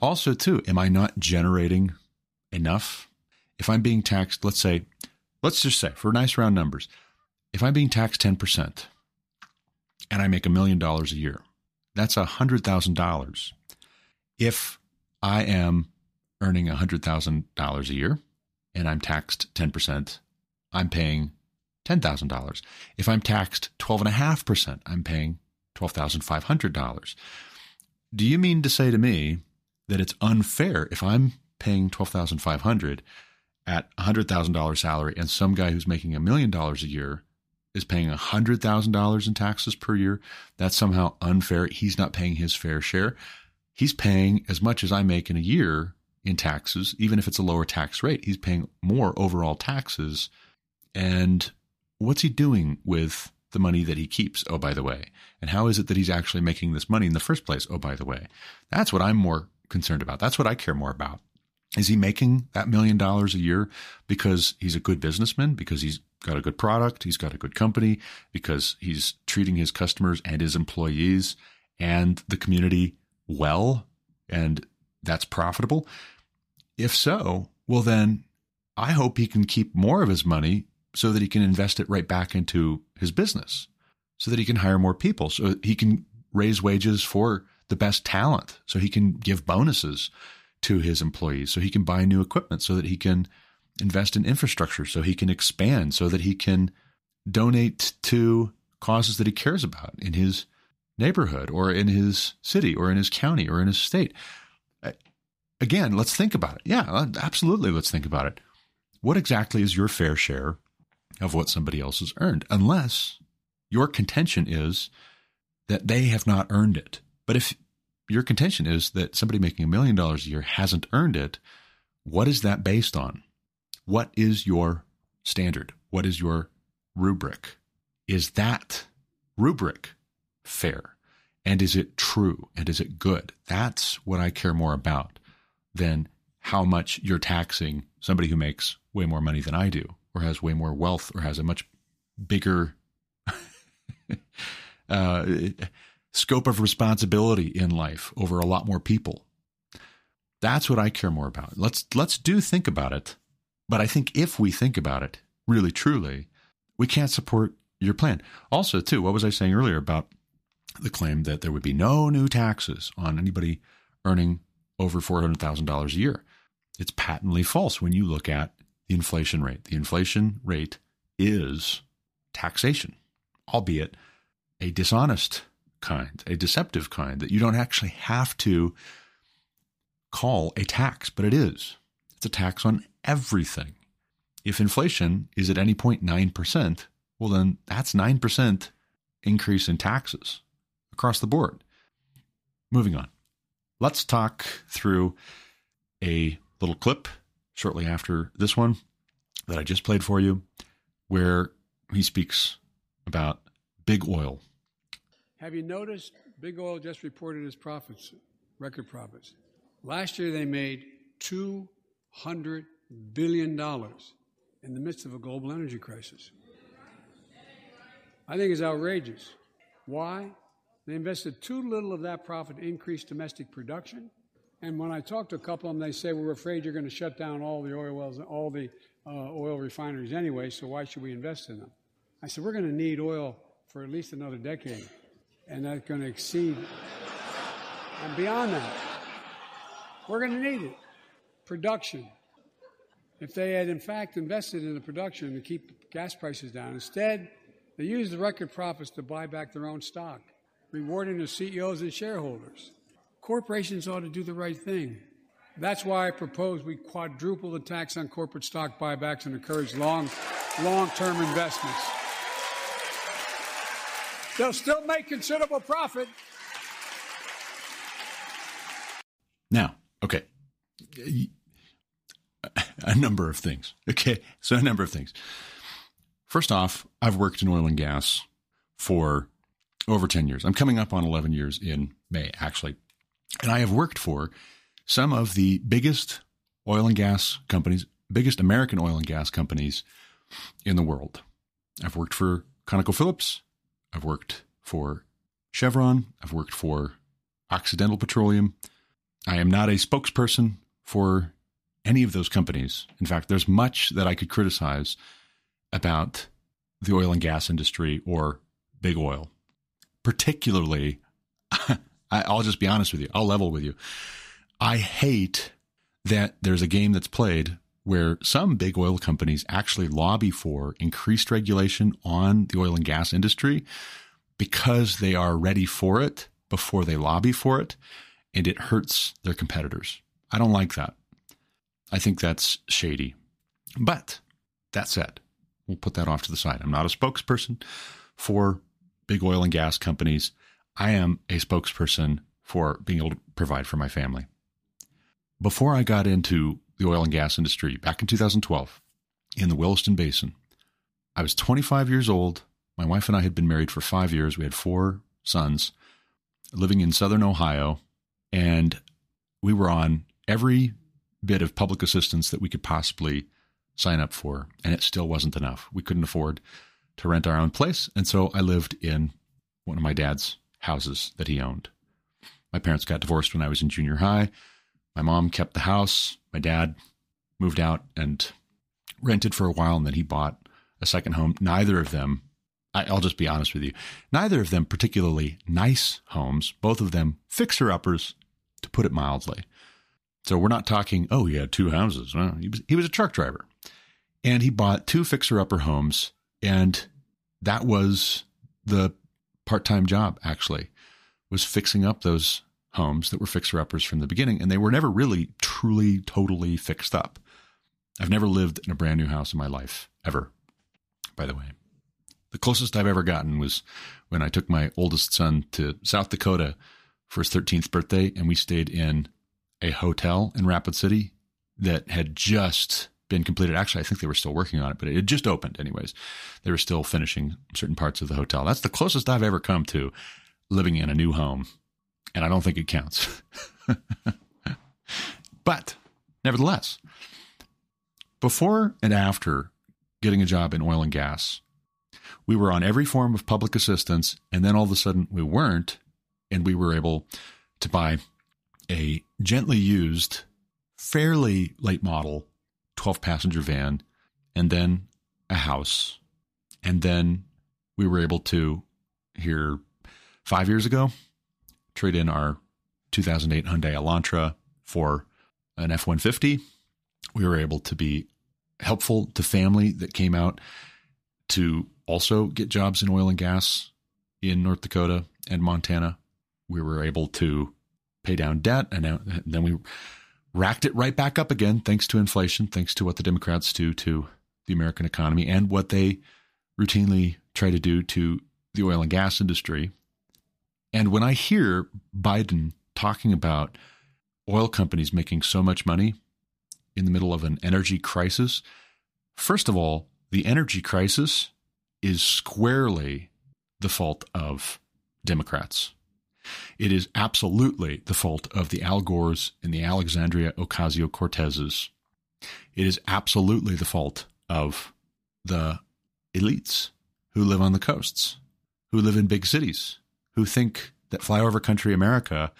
Also, too, am I not generating enough? If I'm being taxed, let's just say, for nice round numbers, if I'm being taxed 10% and I make $1 million a year, that's $100,000. If I am earning $100,000 a year and I'm taxed 10%, I'm paying $10,000. If I'm taxed 12.5%, I'm paying $12,500. Do you mean to say to me that it's unfair if I'm paying $12,500 at $100,000 salary and some guy who's making $1 million a year is paying $100,000 in taxes per year? That's somehow unfair. He's not paying his fair share. He's paying as much as I make in a year in taxes, even if it's a lower tax rate. He's paying more overall taxes. And what's he doing with the money that he keeps? Oh, by the way. And how is it that he's actually making this money in the first place? Oh, by the way. That's what I'm more concerned about. That's what I care more about. Is he making that $1 million a year because he's a good businessman, because he's got a good product, he's got a good company, because he's treating his customers and his employees and the community well, and that's profitable? If so, well, then I hope he can keep more of his money so that he can invest it right back into his business, so that he can hire more people, so he can raise wages for the best talent, so he can give bonuses to his employees, so he can buy new equipment, so that he can invest in infrastructure, so he can expand, so that he can donate to causes that he cares about in his neighborhood or in his city or in his county or in his state. Again, let's think about it. Yeah, absolutely. Let's think about it. What exactly is your fair share of what somebody else has earned? Unless your contention is that they have not earned it. But if your contention is that somebody making $1 million a year hasn't earned it, what is that based on? What is your standard? What is your rubric? Is that rubric fair? And is it true? And is it good? That's what I care more about than how much you're taxing somebody who makes way more money than I do, or has way more wealth, or has a much bigger scope of responsibility in life over a lot more people. That's what I care more about. Let's think about it. But I think if we think about it really, truly, we can't support your plan. Also, too, what was I saying earlier about the claim that there would be no new taxes on anybody earning over $400,000 a year? It's patently false when you look at the inflation rate. The inflation rate is taxation, albeit a dishonest kind, a deceptive kind that you don't actually have to call a tax, but it is. It's a tax on everything. If inflation is at any point 9%, well, then that's 9% increase in taxes across the board. Moving on. Let's talk through a little clip shortly after this one that I just played for you, where he speaks about big oil. Have you noticed big oil just reported its profits, record profits? Last year they made $200 billion in the midst of a global energy crisis. I think it's outrageous. Why? They invested too little of that profit to increase domestic production. And when I talk to a couple of them, they say, we're afraid you're going to shut down all the oil wells, all the oil refineries anyway, so why should we invest in them? I said, we're going to need oil for at least another decade, and that's going to exceed and beyond that. We're going to need it. Production. If they had, in fact, invested in the production to keep gas prices down, instead They used the record profits to buy back their own stock, rewarding the CEOs and shareholders. Corporations ought to do the right thing. That's why I propose we quadruple the tax on corporate stock buybacks and encourage long-term investments. They'll still make considerable profit. Now, okay, a number of things. Okay, so a number of things. First off, I've worked in oil and gas for over 10 years. I'm coming up on 11 years in May, actually. And I have worked for some of the biggest oil and gas companies, biggest American oil and gas companies in the world. I've worked for ConocoPhillips. I've worked for Chevron. I've worked for Occidental Petroleum. I am not a spokesperson for any of those companies. In fact, there's much that I could criticize about the oil and gas industry or big oil. Particularly, I'll just be honest with you. I'll level with you. I hate that there's a game that's played where some big oil companies actually lobby for increased regulation on the oil and gas industry because they are ready for it before they lobby for it, and it hurts their competitors. I don't like that. I think that's shady. But that said, we'll put that off to the side. I'm not a spokesperson for big oil and gas companies. I am a spokesperson for being able to provide for my family. Before I got into the oil and gas industry, back in 2012, in the Williston Basin, I was 25 years old. My wife and I had been married for 5 years. We had 4 sons, living in Southern Ohio, and we were on every bit of public assistance that we could possibly sign up for, and it still wasn't enough. We couldn't afford to rent our own place, and so I lived in one of my dad's houses that he owned. My parents got divorced when I was in junior high. My mom kept the house. My dad moved out and rented for a while, and then he bought a second home. Neither of them, I'll just be honest with you, neither of them particularly nice homes, both of them fixer-uppers, to put it mildly. So we're not talking, oh, he had 2 houses. Well, he was a truck driver, and he bought 2 fixer-upper homes, and that was the part-time job, actually, was fixing up those homes that were fixer-uppers from the beginning, and they were never really truly, totally fixed up. I've never lived in a brand new house in my life, ever, by the way. The closest I've ever gotten was when I took my oldest son to South Dakota for his 13th birthday, and we stayed in a hotel in Rapid City that had just been completed. Actually, I think they were still working on it, but it had just opened anyways. They were still finishing certain parts of the hotel. That's the closest I've ever come to living in a new home, and I don't think it counts. But nevertheless, before and after getting a job in oil and gas, we were on every form of public assistance, and then all of a sudden we weren't, and we were able to buy a gently used, fairly late model 12-passenger van, and then a house. And then we were able to, here 5 years ago, trade in our 2008 Hyundai Elantra for an F-150. We were able to be helpful to family that came out to also get jobs in oil and gas in North Dakota and Montana. We were able to pay down debt, and then we racked it right back up again, thanks to inflation, thanks to what the Democrats do to the American economy and what they routinely try to do to the oil and gas industry. And when I hear Biden talking about oil companies making so much money in the middle of an energy crisis, first of all, the energy crisis is squarely the fault of Democrats. It is absolutely the fault of the Al Gores and the Alexandria Ocasio-Cortezes. It is absolutely the fault of the elites who live on the coasts, who live in big cities, who think that flyover country America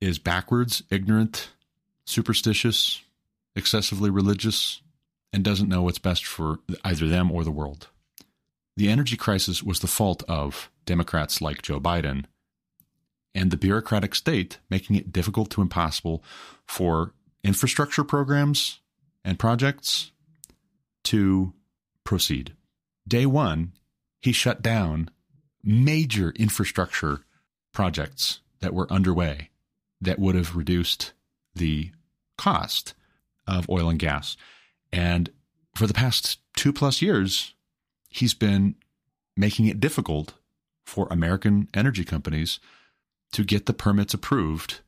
is backwards, ignorant, superstitious, excessively religious, and doesn't know what's best for either them or the world. The energy crisis was the fault of Democrats like Joe Biden and the bureaucratic state, making it difficult to impossible for infrastructure programs and projects to proceed. Day one, he shut down major infrastructure projects that were underway that would have reduced the cost of oil and gas. And for the past 2+ years, he's been making it difficult for American energy companies to get the permits approved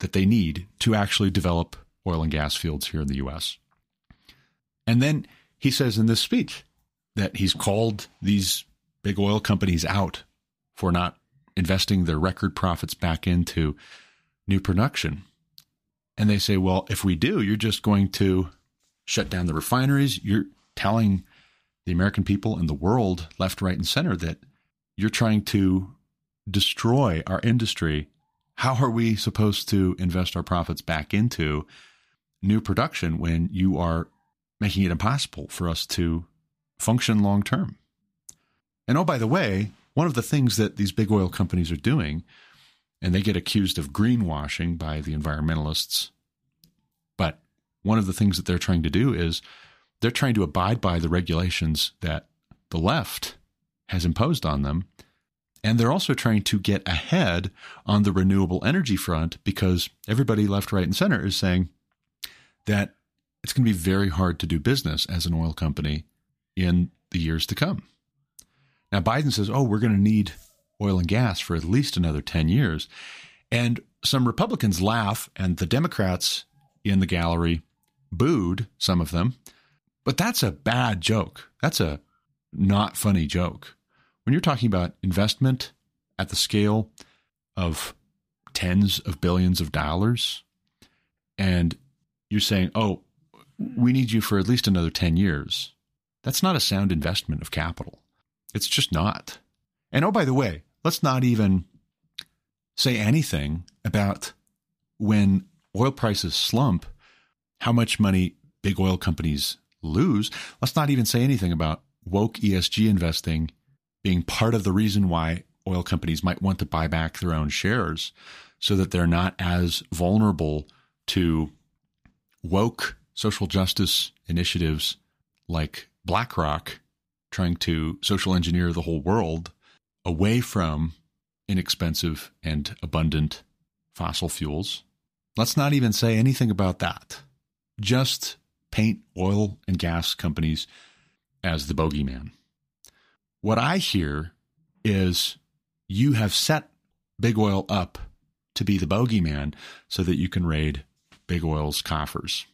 that they need to actually develop oil and gas fields here in the U.S. And then he says in this speech that he's called these big oil companies out for not investing their record profits back into new production. And they say, well, if we do, you're just going to shut down the refineries. You're telling the American people and the world, left, right, and center, that you're trying to destroy our industry. How are we supposed to invest our profits back into new production when you are making it impossible for us to function long term? And oh, by the way, one of the things that these big oil companies are doing, and they get accused of greenwashing by the environmentalists, but one of the things that they're trying to do is they're trying to abide by the regulations that the left has imposed on them. And they're also trying to get ahead on the renewable energy front, because everybody left, right, and center is saying that it's going to be very hard to do business as an oil company in the years to come. Now, Biden says, oh, we're going to need oil and gas for at least another 10 years. And some Republicans laugh, and the Democrats in the gallery booed, some of them. But that's a bad joke. That's a not funny joke. When you're talking about investment at the scale of tens of billions of dollars, and you're saying, oh, we need you for at least another 10 years, that's not a sound investment of capital. It's just not. And oh, by the way, let's not even say anything about when oil prices slump, how much money big oil companies lose. Let's not even say anything about woke ESG investing being part of the reason why oil companies might want to buy back their own shares so that they're not as vulnerable to woke social justice initiatives like BlackRock trying to social engineer the whole world away from inexpensive and abundant fossil fuels. Let's not even say anything about that. Just paint oil and gas companies as the bogeyman. What I hear is you have set big oil up to be the bogeyman so that you can raid big oil's coffers.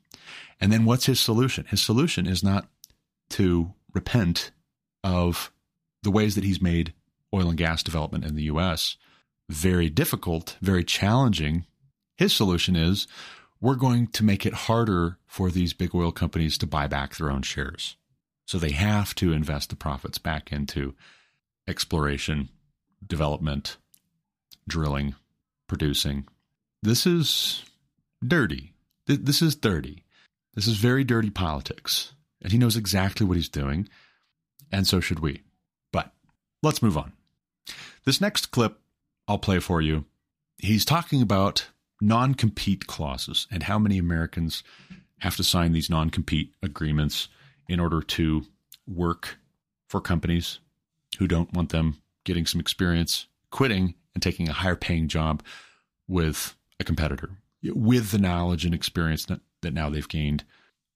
And then what's his solution? His solution is not to repent of the ways that he's made oil and gas development in the U.S. very difficult, very challenging. His solution is, we're going to make it harder for these big oil companies to buy back their own shares. So they have to invest the profits back into exploration, development, drilling, producing. This is dirty. This is dirty. This is very dirty politics. And he knows exactly what he's doing. And so should we. But let's move on. This next clip I'll play for you. He's talking about non-compete clauses and how many Americans have to sign these non-compete agreements in order to work for companies who don't want them getting some experience, quitting, and taking a higher paying job with a competitor with the knowledge and experience that now they've gained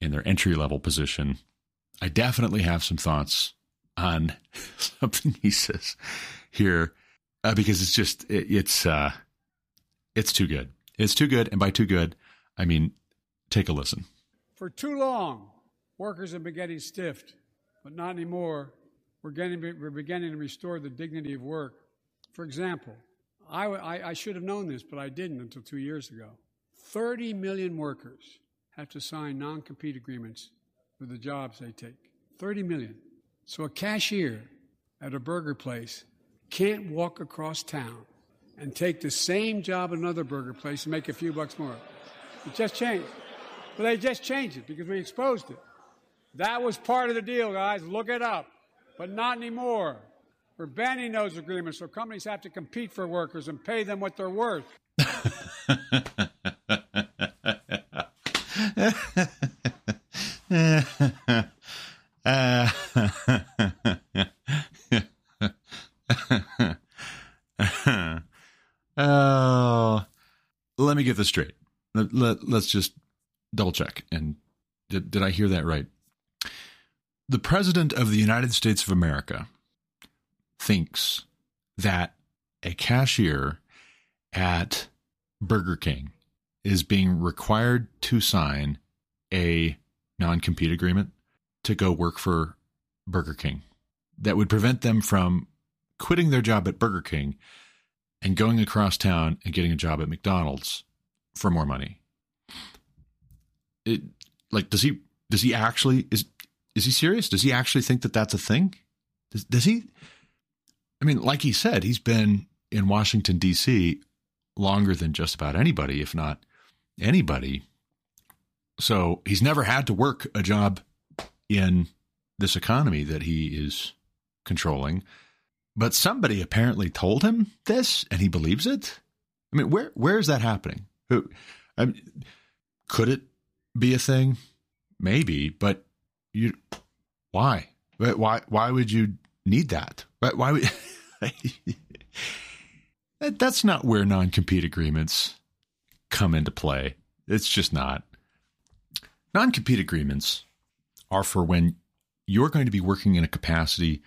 in their entry-level position. I definitely have some thoughts on something he says here because it's just, it's too good. It's too good, and by too good, I mean, take a listen. For too long, workers have been getting stiffed, but not anymore. We're beginning to restore the dignity of work. For example, I should have known this, but I didn't until 2 years ago. 30 million workers have to sign non-compete agreements for the jobs they take. 30 million. So a cashier at a burger place can't walk across town and take the same job at another burger place and make a few bucks more. It just changed. But they just changed it because we exposed it. That was part of the deal, guys. Look it up. But not anymore. We're banning those agreements so companies have to compete for workers and pay them what they're worth. Let me get this straight. Let's just double check. And did I hear that right? The president of the United States of America thinks that a cashier at Burger King is being required to sign a non-compete agreement to go work for Burger King that would prevent them from quitting their job at Burger King and going across town and getting a job at McDonald's for more money. Does he actually, is he serious? Does he actually think that that's a thing? Does he? I mean, like he said, he's been in Washington, D.C. longer than just about anybody, if not anybody. So he's never had to work a job in this economy that he is controlling. But somebody apparently told him this, and he believes it? I mean, where is that happening? Could it be a thing? Maybe, but why? Why would you need that? Why would that's not where non-compete agreements come into play. It's just not. Non-compete agreements are for when you're going to be working in a capacity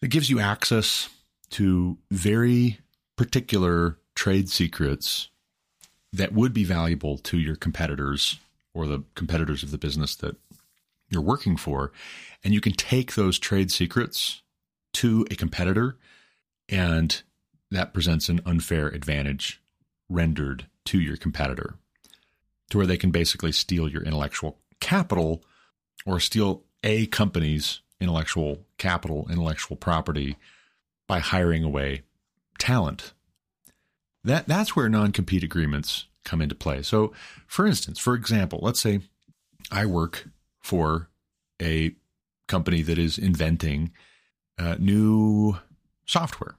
that gives you access to very particular trade secrets that would be valuable to your competitors or the competitors of the business that you're working for. And you can take those trade secrets to a competitor, and that presents an unfair advantage rendered to your competitor, to where they can basically steal your intellectual capital or steal a company's intellectual capital, intellectual property by hiring away talent. That's where non-compete agreements come into play. So for example, let's say I work for a company that is inventing new software,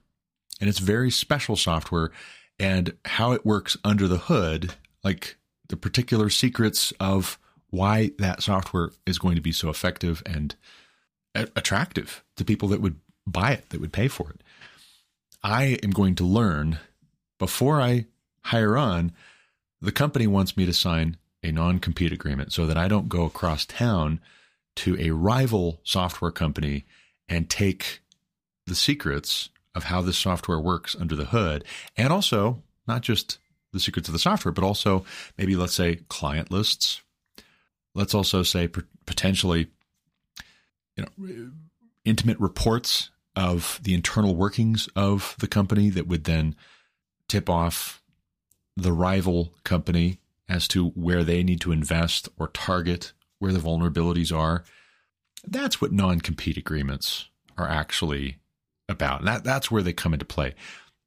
and it's very special software, and how it works under the hood, like the particular secrets of why that software is going to be so effective and attractive to people that would buy it, that would pay for it. I am going to learn before I hire on. The company wants me to sign a non-compete agreement so that I don't go across town to a rival software company and take the secrets of how this software works under the hood. And also not just the secrets of the software, but also maybe, let's say, client lists. Let's also say potentially, intimate reports of the internal workings of the company that would then tip off the rival company as to where they need to invest or target where the vulnerabilities are. That's what non-compete agreements are actually about. That's where they come into play.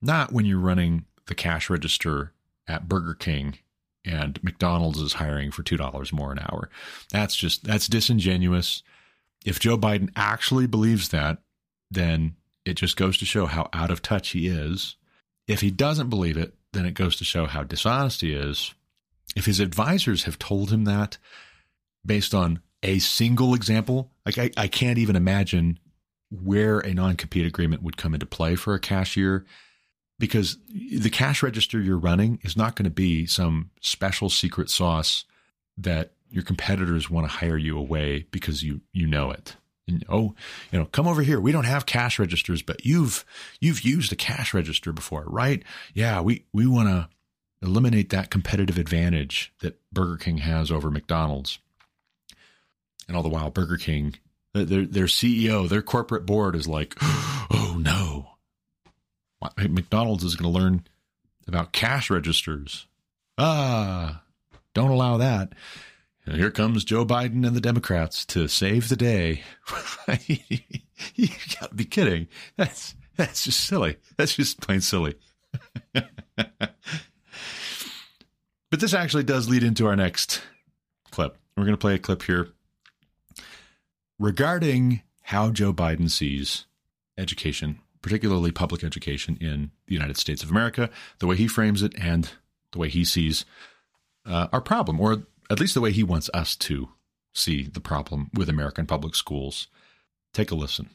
Not when you're running the cash register at Burger King and McDonald's is hiring for $2 more an hour. That's disingenuous. If Joe Biden actually believes that, then it just goes to show how out of touch he is. If he doesn't believe it, then it goes to show how dishonest he is. If his advisors have told him that based on a single example, like I can't even imagine where a non-compete agreement would come into play for a cashier, because the cash register you're running is not going to be some special secret sauce that your competitors want to hire you away because you know it. And, come over here. We don't have cash registers, but you've used a cash register before, right? Yeah, we want to eliminate that competitive advantage that Burger King has over McDonald's. And all the while, Burger King, their CEO, their corporate board is like, oh no, McDonald's is going to learn about cash registers. Don't allow that. And here comes Joe Biden and the Democrats to save the day. You got to be kidding. That's just silly. That's just plain silly. But this actually does lead into our next clip. We're going to play a clip here regarding how Joe Biden sees education, particularly public education in the United States of America, the way he frames it, and the way he sees our problem, or at least the way he wants us to see the problem with American public schools. Take a listen.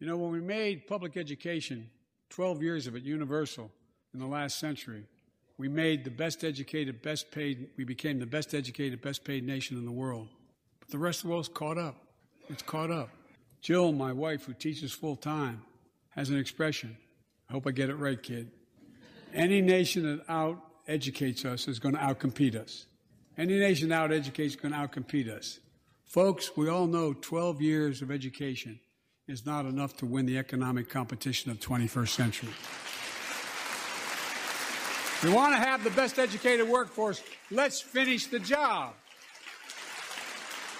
When we made public education, 12 years of it, universal in the last century, We made the best educated, best paid, we became the best educated, best paid nation in the world. But the rest of the world's caught up. It's caught up. Jill, my wife, who teaches full time, has an expression. I hope I get it right, kid. Any nation that out-educates us is going to out-compete us. Any nation that out-educates is going to out-compete us. Folks, we all know 12 years of education is not enough to win the economic competition of the 21st century. We want to have the best educated workforce. Let's finish the job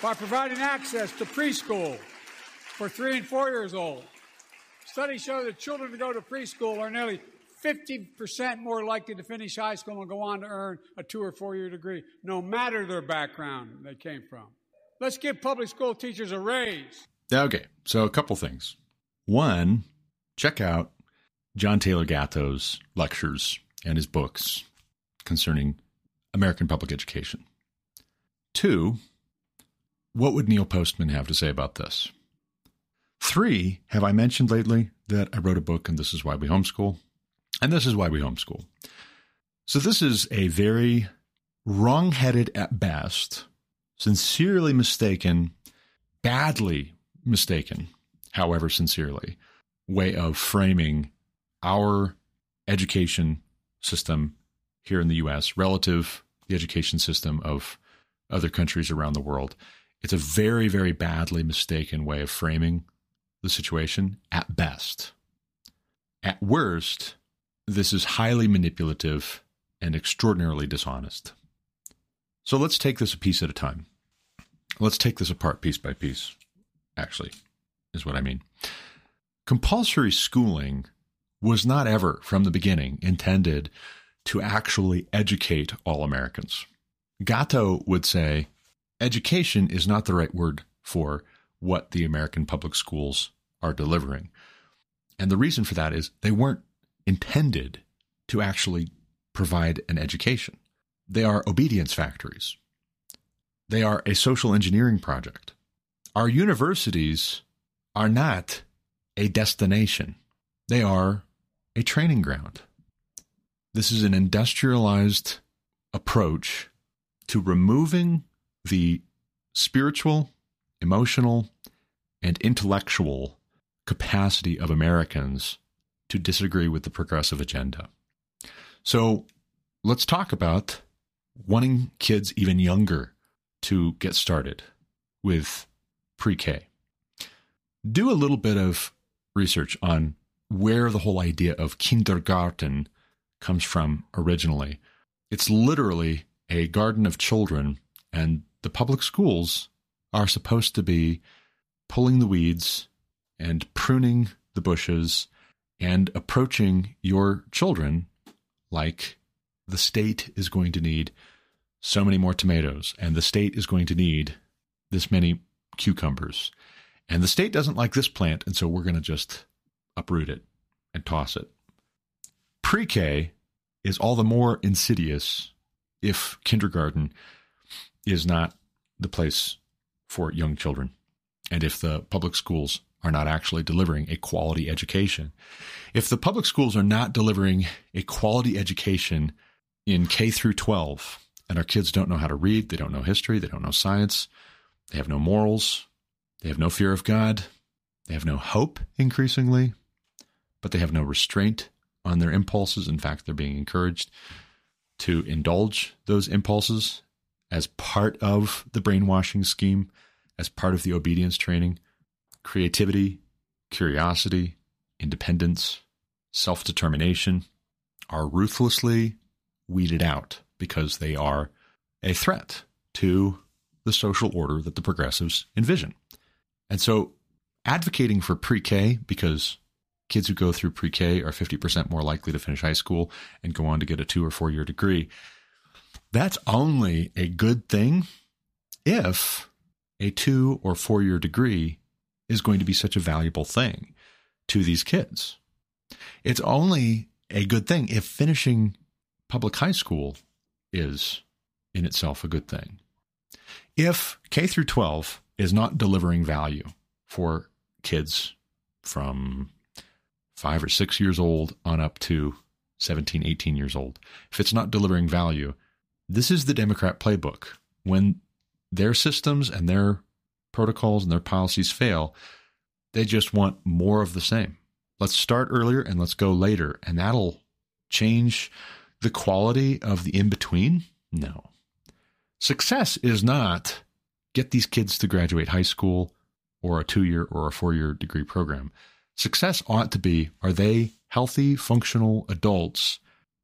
by providing access to preschool for 3 and 4 years old. Studies show that children who go to preschool are nearly 50% more likely to finish high school and go on to earn a 2 or 4 year degree, no matter their background they came from. Let's give public school teachers a raise. Okay, so a couple things. One, check out John Taylor Gatto's lectures and his books concerning American public education. Two, what would Neil Postman have to say about this? Three, have I mentioned lately that I wrote a book and this is why we homeschool? And this is why we homeschool. So this is a very wrong-headed at best, sincerely mistaken, badly mistaken, however sincerely, way of framing our education system here in the U.S. relative to the education system of other countries around the world. It's a very, very badly mistaken way of framing the situation at best. At worst, this is highly manipulative and extraordinarily dishonest. So let's take this a piece at a time. Let's take this apart piece by piece, actually, is what I mean. Compulsory schooling was not ever, from the beginning, intended to actually educate all Americans. Gatto would say, education is not the right word for what the American public schools are delivering. And the reason for that is they weren't intended to actually provide an education. They are obedience factories. They are a social engineering project. Our universities are not a destination. They are a training ground. This is an industrialized approach to removing the spiritual, emotional, and intellectual capacity of Americans to disagree with the progressive agenda. So let's talk about wanting kids even younger to get started with pre-K. Do a little bit of research on where the whole idea of kindergarten comes from originally. It's literally a garden of children, and the public schools are supposed to be pulling the weeds and pruning the bushes and approaching your children like the state is going to need so many more tomatoes, and the state is going to need this many cucumbers, and the state doesn't like this plant, and so we're going to just uproot it and toss it. Pre-K is all the more insidious if kindergarten is not the place for young children, and if the public schools are not actually delivering a quality education. If the public schools are not delivering a quality education in K through 12, and our kids don't know how to read, they don't know history, they don't know science, they have no morals, they have no fear of God, they have no hope increasingly, but they have no restraint on their impulses. In fact, they're being encouraged to indulge those impulses as part of the brainwashing scheme, as part of the obedience training. Creativity, curiosity, independence, self-determination are ruthlessly weeded out because they are a threat to the social order that the progressives envision. And so advocating for pre-K, because kids who go through pre-K are 50% more likely to finish high school and go on to get a 2 or 4 year degree, that's only a good thing if a 2 or 4 year degree is going to be such a valuable thing to these kids. It's only a good thing if finishing public high school is in itself a good thing. If K through 12 is not delivering value for kids from 5 or 6 years old on up to 17, 18 years old, if it's not delivering value, this is the Democrat playbook. When their systems and their protocols and their policies fail, they just want more of the same. Let's start earlier and let's go later. And that'll change the quality of the in-between? No. Success is not get these kids to graduate high school or a 2-year or a 4-year degree program. Success ought to be, are they healthy, functional adults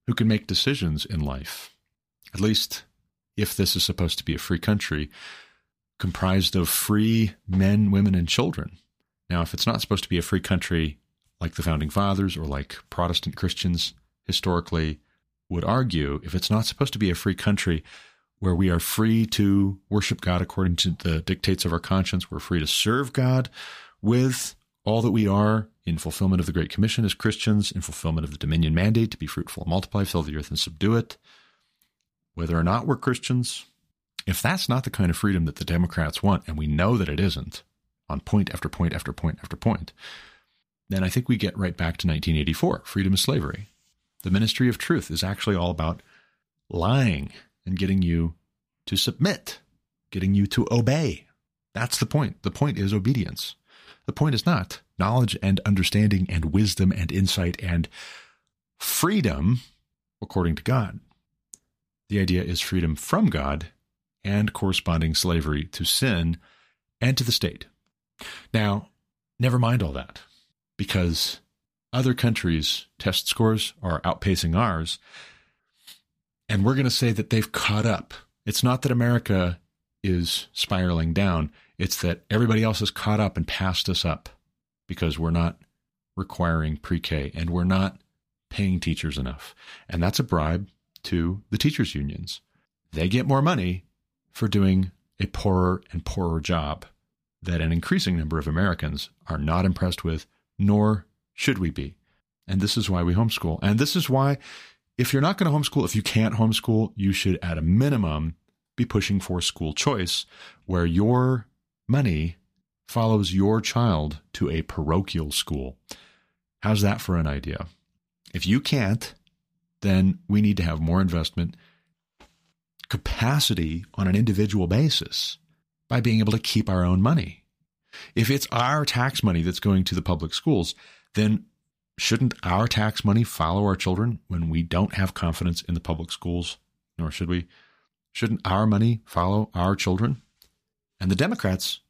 who can make decisions in life? At least if this is supposed to be a free country comprised of free men, women, and children. Now, if it's not supposed to be a free country like the Founding Fathers or like Protestant Christians historically would argue, if it's not supposed to be a free country where we are free to worship God according to the dictates of our conscience, we're free to serve God with all that we are in fulfillment of the Great Commission as Christians, in fulfillment of the dominion mandate to be fruitful and multiply, fill the earth and subdue it, whether or not we're Christians. If that's not the kind of freedom that the Democrats want, and we know that it isn't, on point after point after point after point, then I think we get right back to 1984, freedom is slavery. The ministry of truth is actually all about lying and getting you to submit, getting you to obey. That's the point. The point is obedience. The point is not knowledge and understanding and wisdom and insight and freedom according to God. The idea is freedom from God and corresponding slavery to sin and to the state. Now, never mind all that, because other countries' test scores are outpacing ours, and we're going to say that they've caught up. It's not that America is spiraling down. It's that everybody else has caught up and passed us up because we're not requiring pre-K and we're not paying teachers enough. And that's a bribe to the teachers' unions. They get more money for doing a poorer and poorer job that an increasing number of Americans are not impressed with, nor should we be. And this is why we homeschool. And this is why, if you're not going to homeschool, if you can't homeschool, you should at a minimum be pushing for school choice, where your money follows your child to a parochial school. How's that for an idea? If you can't, then we need to have more investment capacity on an individual basis by being able to keep our own money. If it's our tax money that's going to the public schools, then shouldn't our tax money follow our children when we don't have confidence in the public schools? Nor should we. Shouldn't our money follow our children? And the Democrats,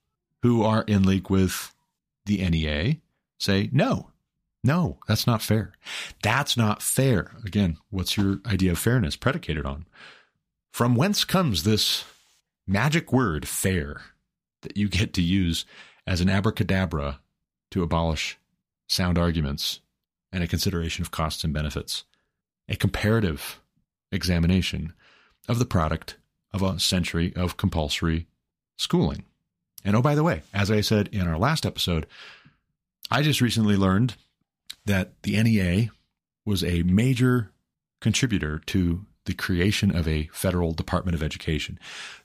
who are in league with the NEA, say, no, that's not fair. That's not fair. Again, what's your idea of fairness predicated on? From whence comes this magic word, fair, that you get to use as an abracadabra to abolish sound arguments and a consideration of costs and benefits, a comparative examination of the product of a century of compulsory schooling? And oh, by the way, as I said in our last episode, I just recently learned that the NEA was a major contributor to the creation of a federal Department of Education.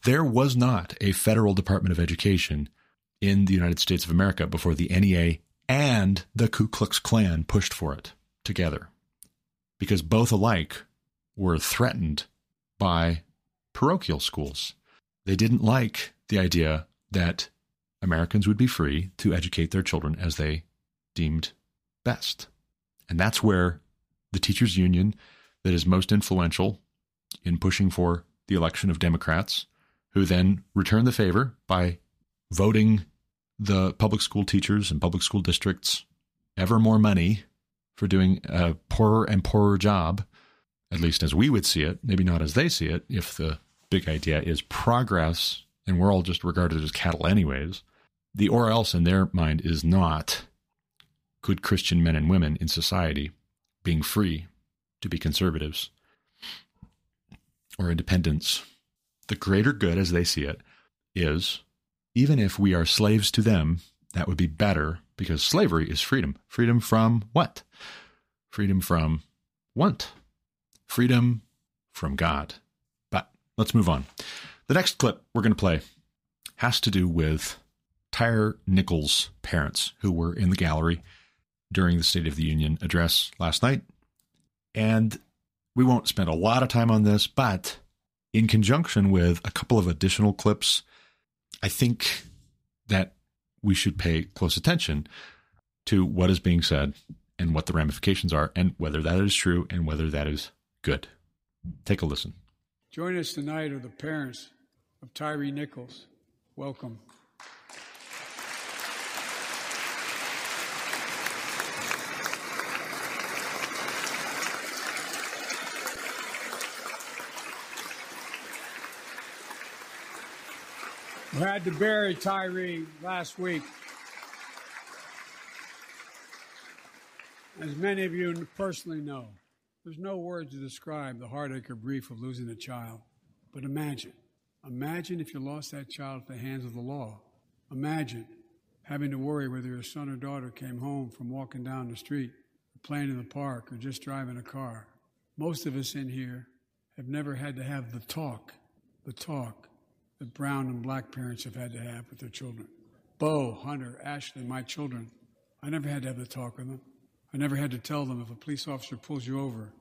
There was not a federal Department of Education in the United States of America before the NEA and the Ku Klux Klan pushed for it together, because both alike were threatened by parochial schools. They didn't like the idea that Americans would be free to educate their children as they deemed best. And that's where the teachers' union that is most influential in pushing for the election of Democrats, who then return the favor by voting the public school teachers and public school districts ever more money for doing a poorer and poorer job, at least as we would see it, maybe not as they see it, if the big idea is progress and we're all just regarded as cattle anyways. The or else in their mind is not good Christian men and women in society being free to be conservatives or independents. The greater good, as they see it, is even if we are slaves to them, that would be better, because slavery is freedom. Freedom from what? Freedom from want. Freedom from God. But let's move on. The next clip we're going to play has to do with Tyre Nichols' parents, who were in the gallery during the State of the Union address last night. And we won't spend a lot of time on this, but in conjunction with a couple of additional clips, I think that we should pay close attention to what is being said and what the ramifications are and whether that is true and whether that is good. Take a listen. Join us tonight are the parents of Tyre Nichols. Welcome. We had to bury Tyre last week. As many of you personally know, there's no words to describe the heartache or grief of losing a child. But imagine if you lost that child at the hands of the law. Imagine having to worry whether your son or daughter came home from walking down the street, playing in the park, or just driving a car. Most of us in here have never had to have the talk that brown and black parents have had to have with their children. Bo, Hunter, Ashley, my children, I never had to have the talk with them. I never had to tell them if a police officer pulls you over,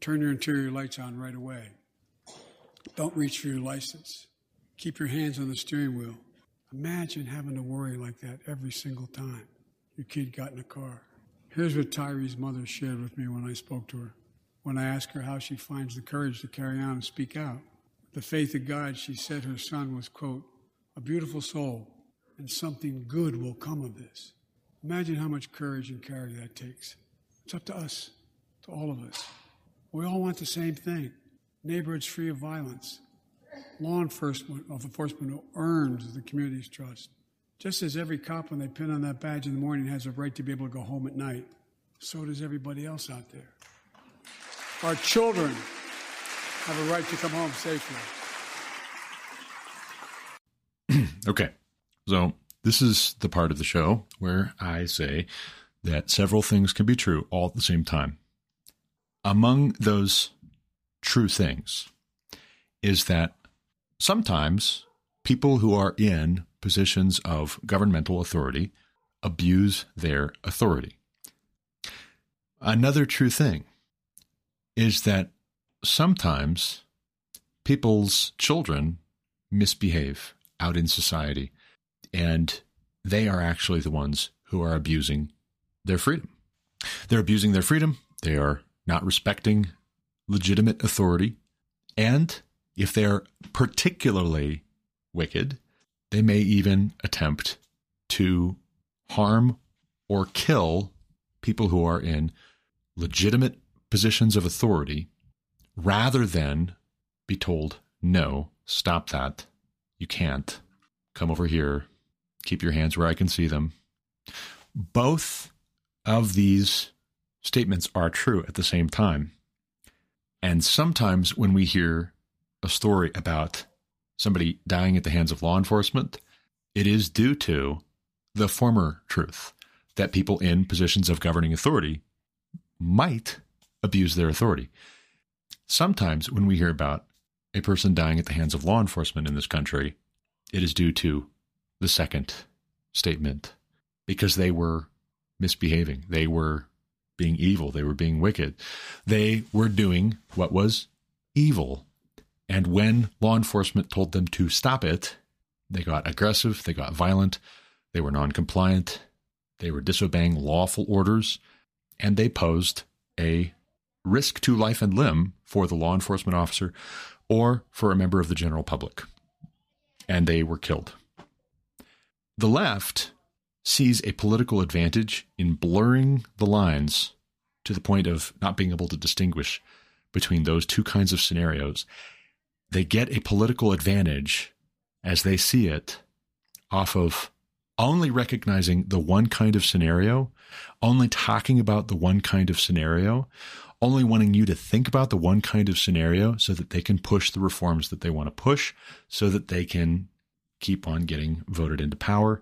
turn your interior lights on right away. Don't reach for your license. Keep your hands on the steering wheel. Imagine having to worry like that every single time your kid got in a car. Here's what Tyree's mother shared with me when I spoke to her. When I asked her how she finds the courage to carry on and speak out, the faith of God, she said her son was, quote, a beautiful soul, and something good will come of this. Imagine how much courage and courage that takes. It's up to us, to all of us. We all want the same thing. Neighborhoods free of violence. Law enforcement who earns the community's trust. Just as every cop, when they pin on that badge in the morning, has a right to be able to go home at night, so does everybody else out there. Our children have a right to come home safely. Okay, so this is the part of the show where I say that several things can be true all at the same time. Among those true things is that sometimes people who are in positions of governmental authority abuse their authority. Another true thing is that sometimes people's children misbehave out in society, and they are actually the ones who are abusing their freedom. They're abusing their freedom. They are not respecting legitimate authority. And if they're particularly wicked, they may even attempt to harm or kill people who are in legitimate positions of authority, rather than be told, no, stop that. You can't. Come over here. Keep your hands where I can see them. Both of these statements are true at the same time. And sometimes when we hear a story about somebody dying at the hands of law enforcement, it is due to the former truth that people in positions of governing authority might abuse their authority. Sometimes when we hear about a person dying at the hands of law enforcement in this country, it is due to the second statement, because they were misbehaving. They were being evil. They were being wicked. They were doing what was evil. And when law enforcement told them to stop it, they got aggressive. They got violent. They were noncompliant. They were disobeying lawful orders. And they posed a risk to life and limb for the law enforcement officer or for a member of the general public. And they were killed. The left sees a political advantage in blurring the lines to the point of not being able to distinguish between those two kinds of scenarios. They get a political advantage, as they see it, off of only recognizing the one kind of scenario, only talking about the one kind of scenario, only wanting you to think about the one kind of scenario so that they can push the reforms that they want to push, so that they can keep on getting voted into power,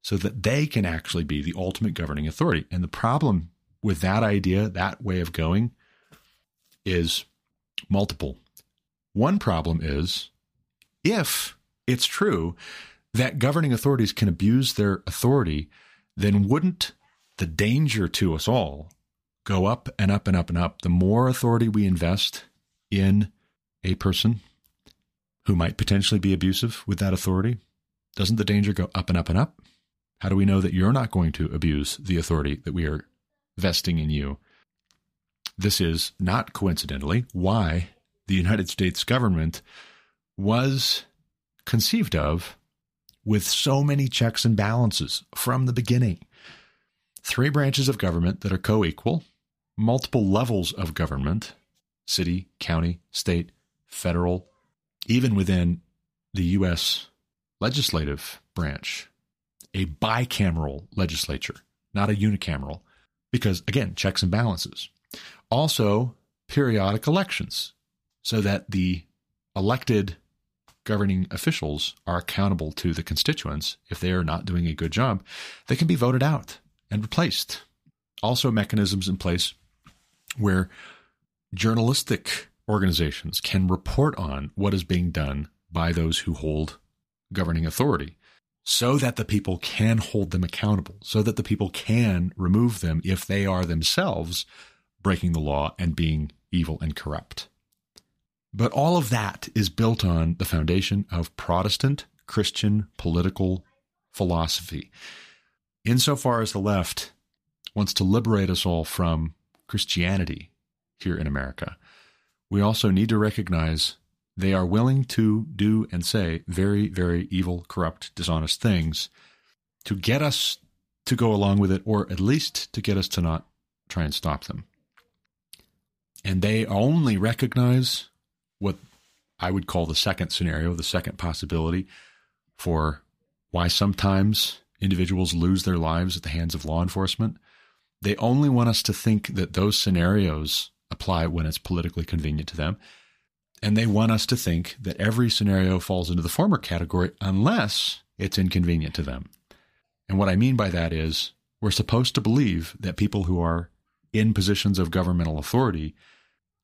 so that they can actually be the ultimate governing authority. And the problem with that idea, that way of going, is multiple. One problem is if it's true that governing authorities can abuse their authority, then wouldn't the danger to us all go up and up and up and up. The more authority we invest in a person who might potentially be abusive with that authority, doesn't the danger go up and up and up? How do we know that you're not going to abuse the authority that we are vesting in you? This is not coincidentally why the United States government was conceived of with so many checks and balances from the beginning. Three branches of government that are co-equal, multiple levels of government, city, county, state, federal, even within the U.S. legislative branch, a bicameral legislature, not a unicameral, because, again, checks and balances. Also, periodic elections, so that the elected governing officials are accountable to the constituents. If they are not doing a good job, they can be voted out and replaced. Also, mechanisms in place where journalistic organizations can report on what is being done by those who hold governing authority, so that the people can hold them accountable, so that the people can remove them if they are themselves breaking the law and being evil and corrupt. But all of that is built on the foundation of Protestant Christian political philosophy. Insofar as the left wants to liberate us all from Christianity here in America, we also need to recognize they are willing to do and say very, very evil, corrupt, dishonest things to get us to go along with it, or at least to get us to not try and stop them. And they only recognize what I would call the second scenario, the second possibility for why sometimes individuals lose their lives at the hands of law enforcement. They only want us to think that those scenarios apply when it's politically convenient to them. And they want us to think that every scenario falls into the former category unless it's inconvenient to them. And what I mean by that is we're supposed to believe that people who are in positions of governmental authority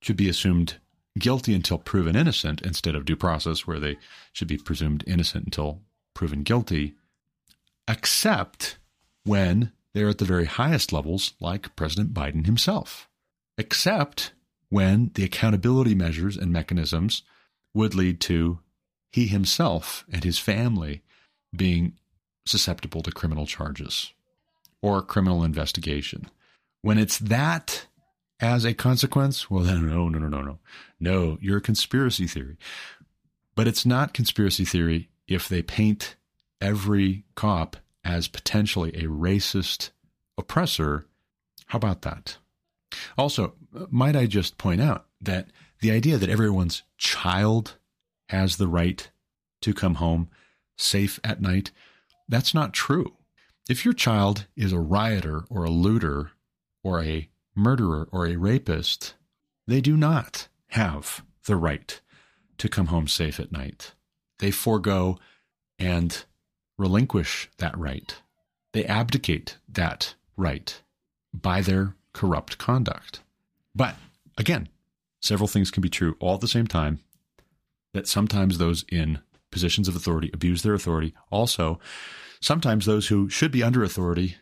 should be assumed guilty until proven innocent, instead of due process, where they should be presumed innocent until proven guilty, except when they're at the very highest levels, like President Biden himself, except when the accountability measures and mechanisms would lead to he himself and his family being susceptible to criminal charges or criminal investigation. When it's that as a consequence, well, then no. No, you're a conspiracy theory. But it's not conspiracy theory if they paint every cop as potentially a racist oppressor. How about that? Also, might I just point out that the idea that everyone's child has the right to come home safe at night, that's not true. If your child is a rioter or a looter or a murderer or a rapist, they do not have the right to come home safe at night. They forego and relinquish that right. They abdicate that right by their corrupt conduct. But again, several things can be true all at the same time, that sometimes those in positions of authority abuse their authority. Also, sometimes those who should be under authority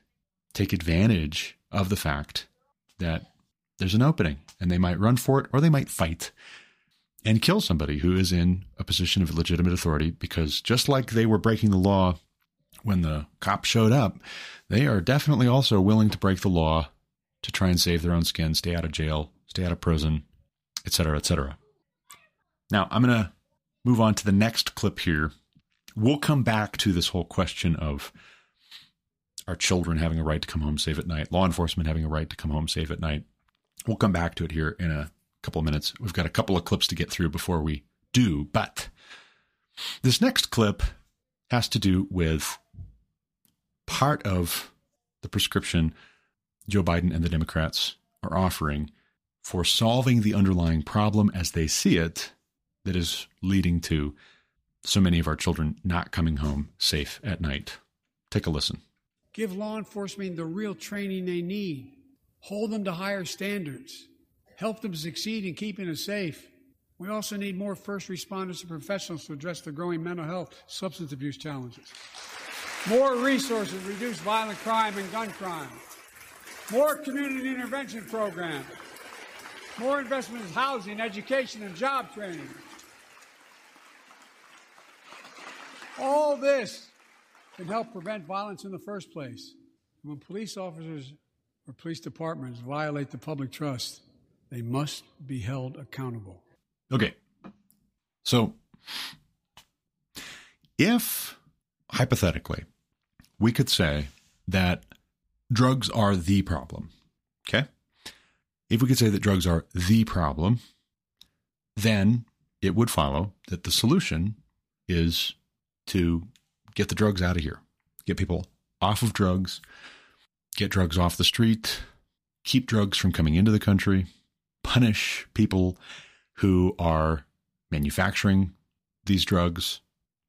take advantage of the fact that there's an opening, and they might run for it, or they might fight and kill somebody who is in a position of legitimate authority, because just like they were breaking the law when the cop showed up, they are definitely also willing to break the law to try and save their own skin, stay out of jail, stay out of prison, et cetera, et cetera. Now, I'm going to move on to the next clip here. We'll come back to this whole question of our children having a right to come home safe at night, law enforcement having a right to come home safe at night. We'll come back to it here in a couple of minutes. We've got a couple of clips to get through before we do, but this next clip has to do with part of the prescription Joe Biden and the Democrats are offering for solving the underlying problem as they see it that is leading to so many of our children not coming home safe at night. Take a listen. Give law enforcement the real training they need. Hold them to higher standards. Help them succeed in keeping us safe. We also need more first responders and professionals to address the growing mental health, substance abuse challenges. More resources to reduce violent crime and gun crime. more community intervention programs, more investment in housing, education, and job training. All this can help prevent violence in the first place. When police officers or police departments violate the public trust, they must be held accountable. Okay. So, if, hypothetically, we could say that drugs are the problem, okay? If we could say that drugs are the problem, then it would follow that the solution is to get the drugs out of here, get people off of drugs, get drugs off the street, keep drugs from coming into the country, punish people who are manufacturing these drugs,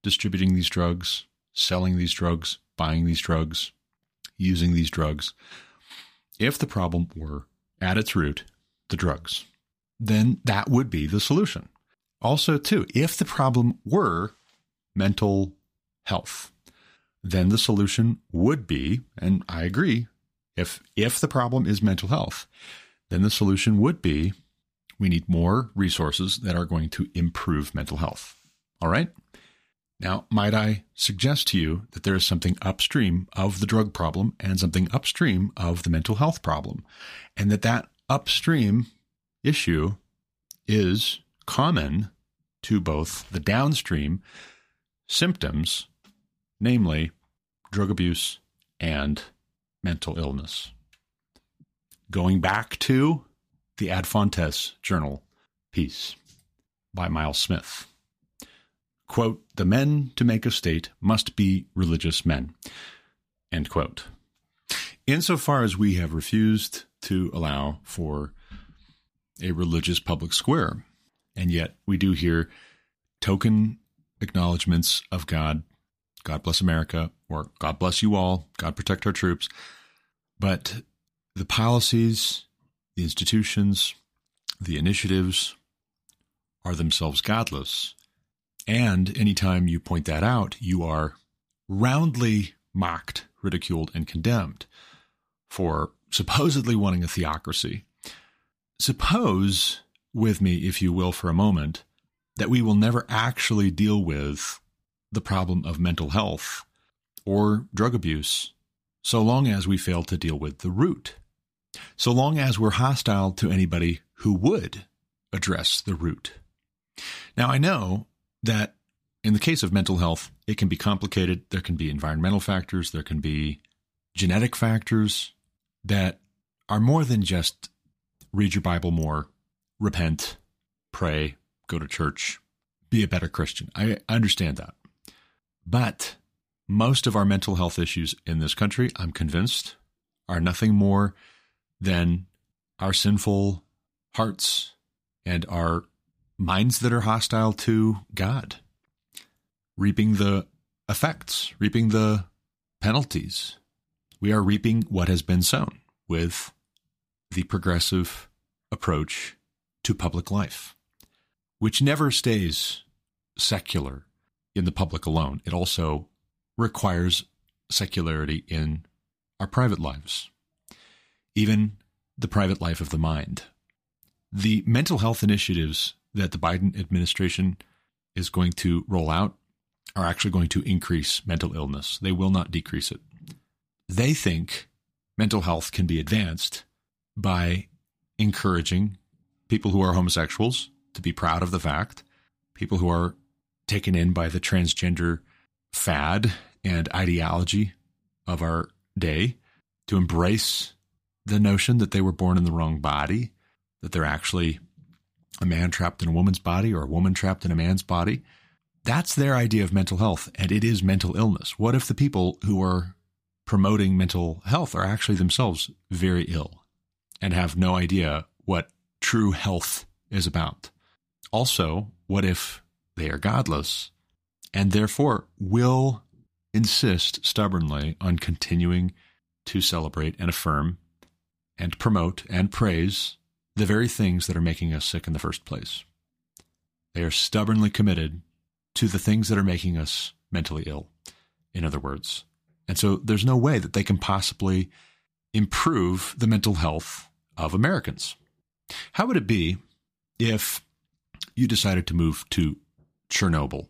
distributing these drugs, selling these drugs, buying these drugs, using these drugs. If the problem were at its root, the drugs, then that would be the solution. Also, too, if the problem were mental health, then the solution would be, and I agree, if the problem is mental health, then the solution would be we need more resources that are going to improve mental health. All right? Now, might I suggest to you that there is something upstream of the drug problem and something upstream of the mental health problem, and that upstream issue is common to both the downstream symptoms, namely drug abuse and mental illness. Going back to the Ad Fontes Journal piece by Miles Smith. Quote, "The men to make a state must be religious men." End quote. Insofar as we have refused to allow for a religious public square, and yet we do hear token acknowledgments of God, God bless America, or God bless you all, God protect our troops, but the policies, the institutions, the initiatives are themselves godless. And anytime you point that out, you are roundly mocked, ridiculed, and condemned for supposedly wanting a theocracy. Suppose with me, if you will, for a moment, that we will never actually deal with the problem of mental health or drug abuse so long as we fail to deal with the root. So long as we're hostile to anybody who would address the root. Now, I know that in the case of mental health, it can be complicated. There can be environmental factors. There can be genetic factors that are more than just read your Bible more, repent, pray, go to church, be a better Christian. I understand that. But most of our mental health issues in this country, I'm convinced, are nothing more than our sinful hearts and our minds that are hostile to God, reaping the effects, reaping the penalties. We are reaping what has been sown with the progressive approach to public life, which never stays secular in the public alone. It also requires secularity in our private lives. Even the private life of the mind. The mental health initiatives that the Biden administration is going to roll out are actually going to increase mental illness. They will not decrease it. They think mental health can be advanced by encouraging people who are homosexuals to be proud of the fact, people who are taken in by the transgender fad and ideology of our day to embrace the notion that they were born in the wrong body, that they're actually a man trapped in a woman's body or a woman trapped in a man's body. That's their idea of mental health, and it is mental illness. What if the people who are promoting mental health are actually themselves very ill and have no idea what true health is about? Also, what if they are godless and therefore will insist stubbornly on continuing to celebrate and affirm and promote and praise the very things that are making us sick in the first place? They are stubbornly committed to the things that are making us mentally ill, in other words. And so there's no way that they can possibly improve the mental health of Americans. How would it be if you decided to move to Chernobyl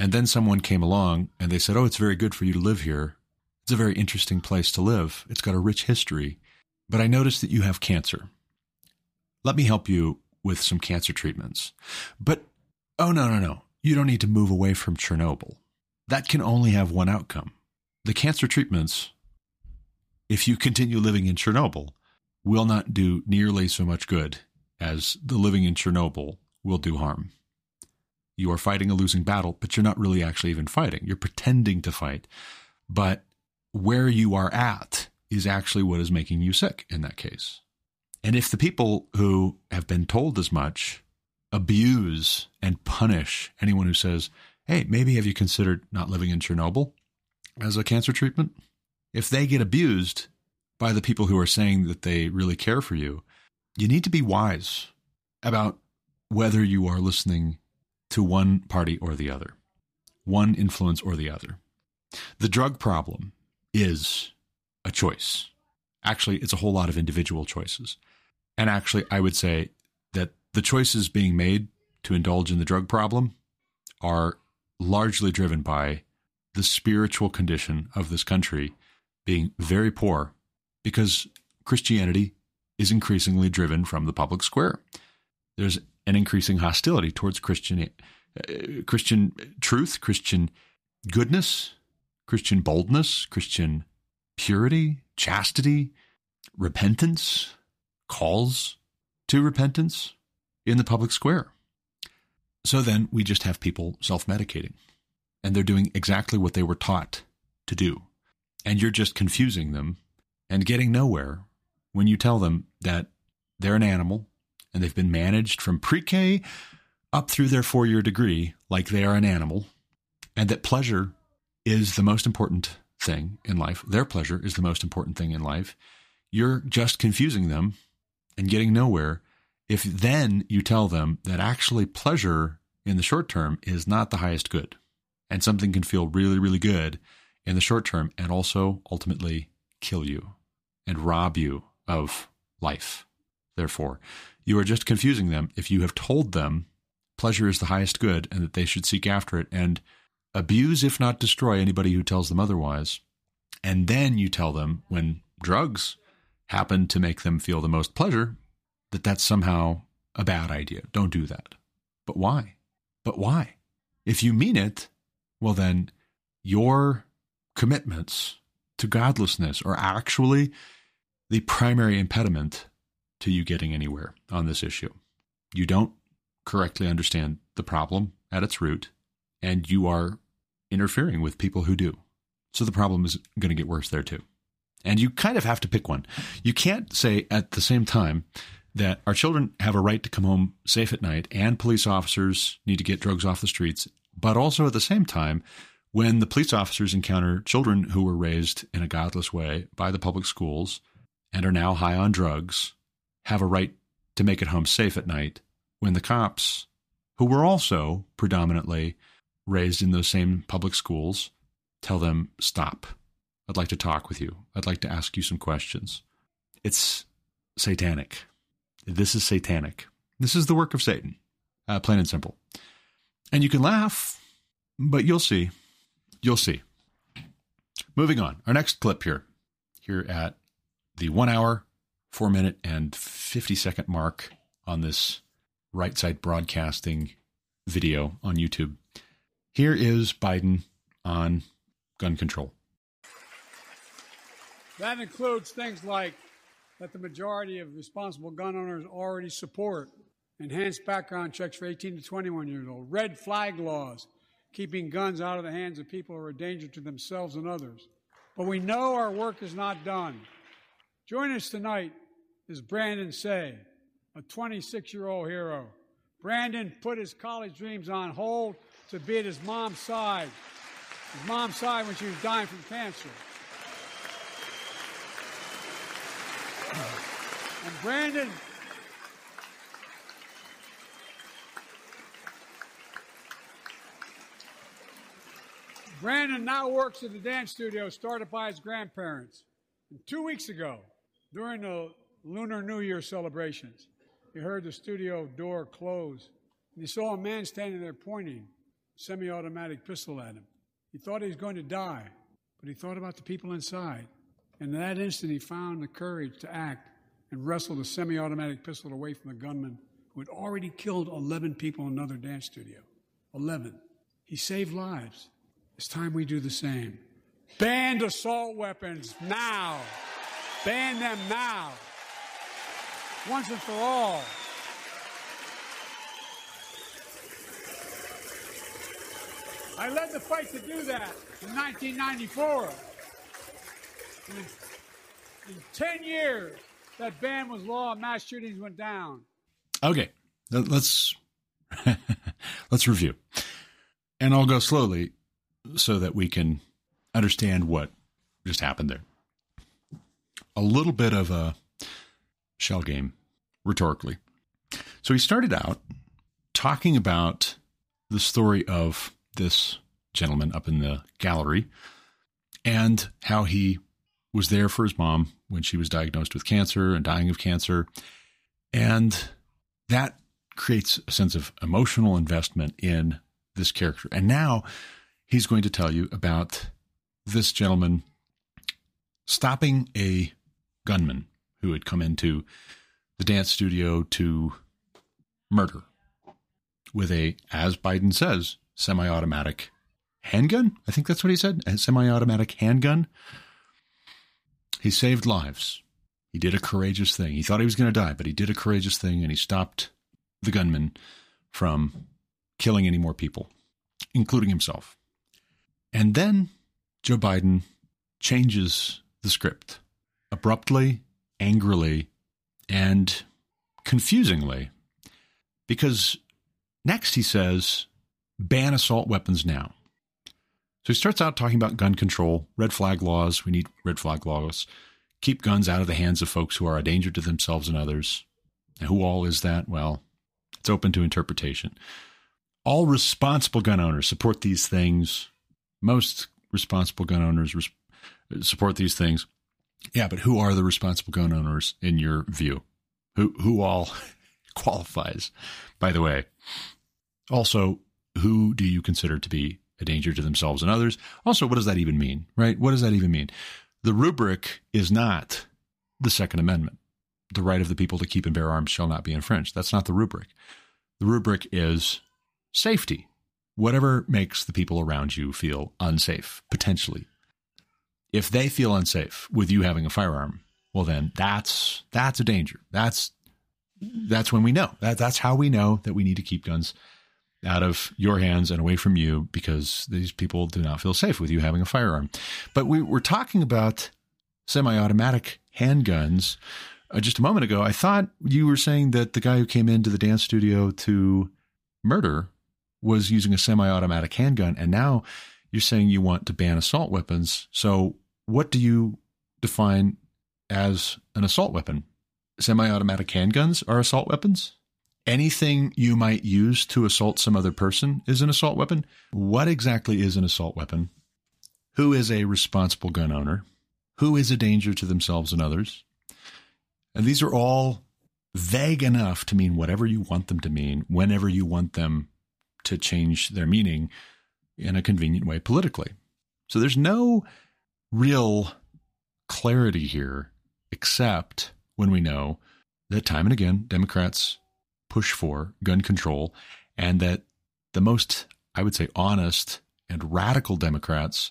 and then someone came along and they said, oh, it's very good for you to live here. It's a very interesting place to live. It's got a rich history, but I noticed that you have cancer. Let me help you with some cancer treatments. But, oh, no, you don't need to move away from Chernobyl. That can only have one outcome. The cancer treatments, if you continue living in Chernobyl, will not do nearly so much good as the living in Chernobyl will do harm. You are fighting a losing battle, but you're not really actually even fighting. You're pretending to fight. But where you are at is actually what is making you sick in that case. And if the people who have been told as much abuse and punish anyone who says, hey, maybe have you considered not living in Chernobyl as a cancer treatment? If they get abused by the people who are saying that they really care for you, you need to be wise about whether you are listening to one party or the other, one influence or the other. The drug problem is a choice. Actually, it's a whole lot of individual choices. And actually, I would say that the choices being made to indulge in the drug problem are largely driven by the spiritual condition of this country being very poor because Christianity is increasingly driven from the public square. There's an increasing hostility towards Christian truth, Christian goodness, Christian boldness, Christian purity, chastity, repentance, calls to repentance in the public square. So then we just have people self-medicating, and they're doing exactly what they were taught to do. And you're just confusing them and getting nowhere when you tell them that they're an animal and they've been managed from pre-K up through their four-year degree like they are an animal, and that pleasure is the most important thing in life. Their pleasure is the most important thing in life. You're just confusing them and getting nowhere. If then you tell them that actually pleasure in the short term is not the highest good, and something can feel really, really good in the short term and also ultimately kill you and rob you of life. Therefore, you are just confusing them if you have told them pleasure is the highest good and that they should seek after it and abuse, if not destroy, anybody who tells them otherwise. And then you tell them when drugs happen to make them feel the most pleasure, that that's somehow a bad idea. Don't do that. But why? If you mean it, well then your commitments to godlessness are actually the primary impediment to you getting anywhere on this issue. You don't correctly understand the problem at its root, and you are interfering with people who do. So the problem is going to get worse there too. And you kind of have to pick one. You can't say at the same time that our children have a right to come home safe at night and police officers need to get drugs off the streets, but also at the same time, when the police officers encounter children who were raised in a godless way by the public schools and are now high on drugs, have a right to make it home safe at night, when the cops, who were also predominantly raised in those same public schools, tell them, stop. I'd like to talk with you. I'd like to ask you some questions. It's satanic. This is satanic. This is the work of Satan, plain and simple. And you can laugh, but you'll see. You'll see. Moving on. Our next clip here at the 1 hour, 4 minute and 50 second mark on this Right Side Broadcasting video on YouTube. Here is Biden on gun control. That includes things like that the majority of responsible gun owners already support, enhanced background checks for 18 to 21 years old, red flag laws, keeping guns out of the hands of people who are a danger to themselves and others. But we know our work is not done. Join us tonight is Brandon Say, a 26-year-old hero. Brandon put his college dreams on hold to be at his mom's side. His mom's side when she was dying from cancer. And Brandon now works at the dance studio started by his grandparents. And 2 weeks ago, during the Lunar New Year celebrations, you heard the studio door close, and you saw a man standing there pointing a semi-automatic pistol at him. He thought he was going to die, but he thought about the people inside. And in that instant, he found the courage to act and wrestled a semi-automatic pistol away from the gunman who had already killed 11 people in another dance studio. 11. He saved lives. It's time we do the same. Ban assault weapons now. Ban them now. Once and for all. I led the fight to do that in 1994. In 10 years, that ban was law and mass shootings went down. Okay, let's review. And I'll go slowly so that we can understand what just happened there. A little bit of a shell game, rhetorically. So he started out talking about the story of this gentleman up in the gallery and how he was there for his mom when she was diagnosed with cancer and dying of cancer. And that creates a sense of emotional investment in this character. And now he's going to tell you about this gentleman stopping a gunman who had come into the dance studio to murder with a, as Biden says, semi-automatic handgun. I think that's what he said. A semi-automatic handgun. He saved lives. He did a courageous thing. He thought he was going to die, but he did a courageous thing, and he stopped the gunman from killing any more people, including himself. And then Joe Biden changes the script abruptly, angrily, and confusingly, because next he says, ban assault weapons now. So he starts out talking about gun control, red flag laws. We need red flag laws. Keep guns out of the hands of folks who are a danger to themselves and others. And who all is that? Well, it's open to interpretation. All responsible gun owners support these things. Most responsible gun owners support these things. Yeah, but who are the responsible gun owners in your view? Who all qualifies, by the way? Also, who do you consider to be a danger to themselves and others? Also, what does that even mean, right? What does that even mean? The rubric is not the Second Amendment. The right of the people to keep and bear arms shall not be infringed. That's not the rubric. The rubric is safety. Whatever makes the people around you feel unsafe, potentially. If they feel unsafe with you having a firearm, well, then that's a danger. That's when we know. That's how we know that we need to keep guns out of your hands and away from you, because these people do not feel safe with you having a firearm. But we were talking about semi-automatic handguns just a moment ago. I thought you were saying that the guy who came into the dance studio to murder was using a semi-automatic handgun. And now you're saying you want to ban assault weapons. So what do you define as an assault weapon? Semi-automatic handguns are assault weapons? Anything you might use to assault some other person is an assault weapon. What exactly is an assault weapon? Who is a responsible gun owner? Who is a danger to themselves and others? And these are all vague enough to mean whatever you want them to mean, whenever you want them to change their meaning in a convenient way politically. So there's no real clarity here, except when we know that time and again, Democrats push for gun control, and that the most, I would say, honest and radical Democrats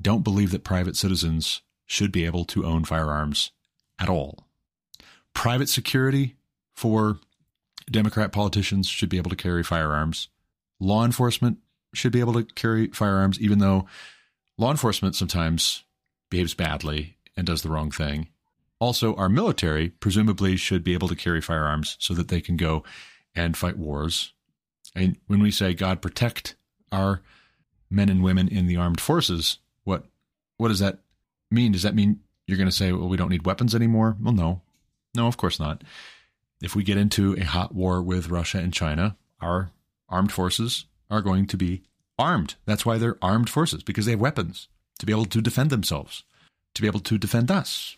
don't believe that private citizens should be able to own firearms at all. Private security for Democrat politicians should be able to carry firearms. Law enforcement should be able to carry firearms, even though law enforcement sometimes behaves badly and does the wrong thing. Also, our military presumably should be able to carry firearms so that they can go and fight wars. And when we say, God protect our men and women in the armed forces, what does that mean? Does that mean you're going to say, well, we don't need weapons anymore? Well, no. No, of course not. If we get into a hot war with Russia and China, our armed forces are going to be armed. That's why they're armed forces, because they have weapons to be able to defend themselves. to be able to defend us.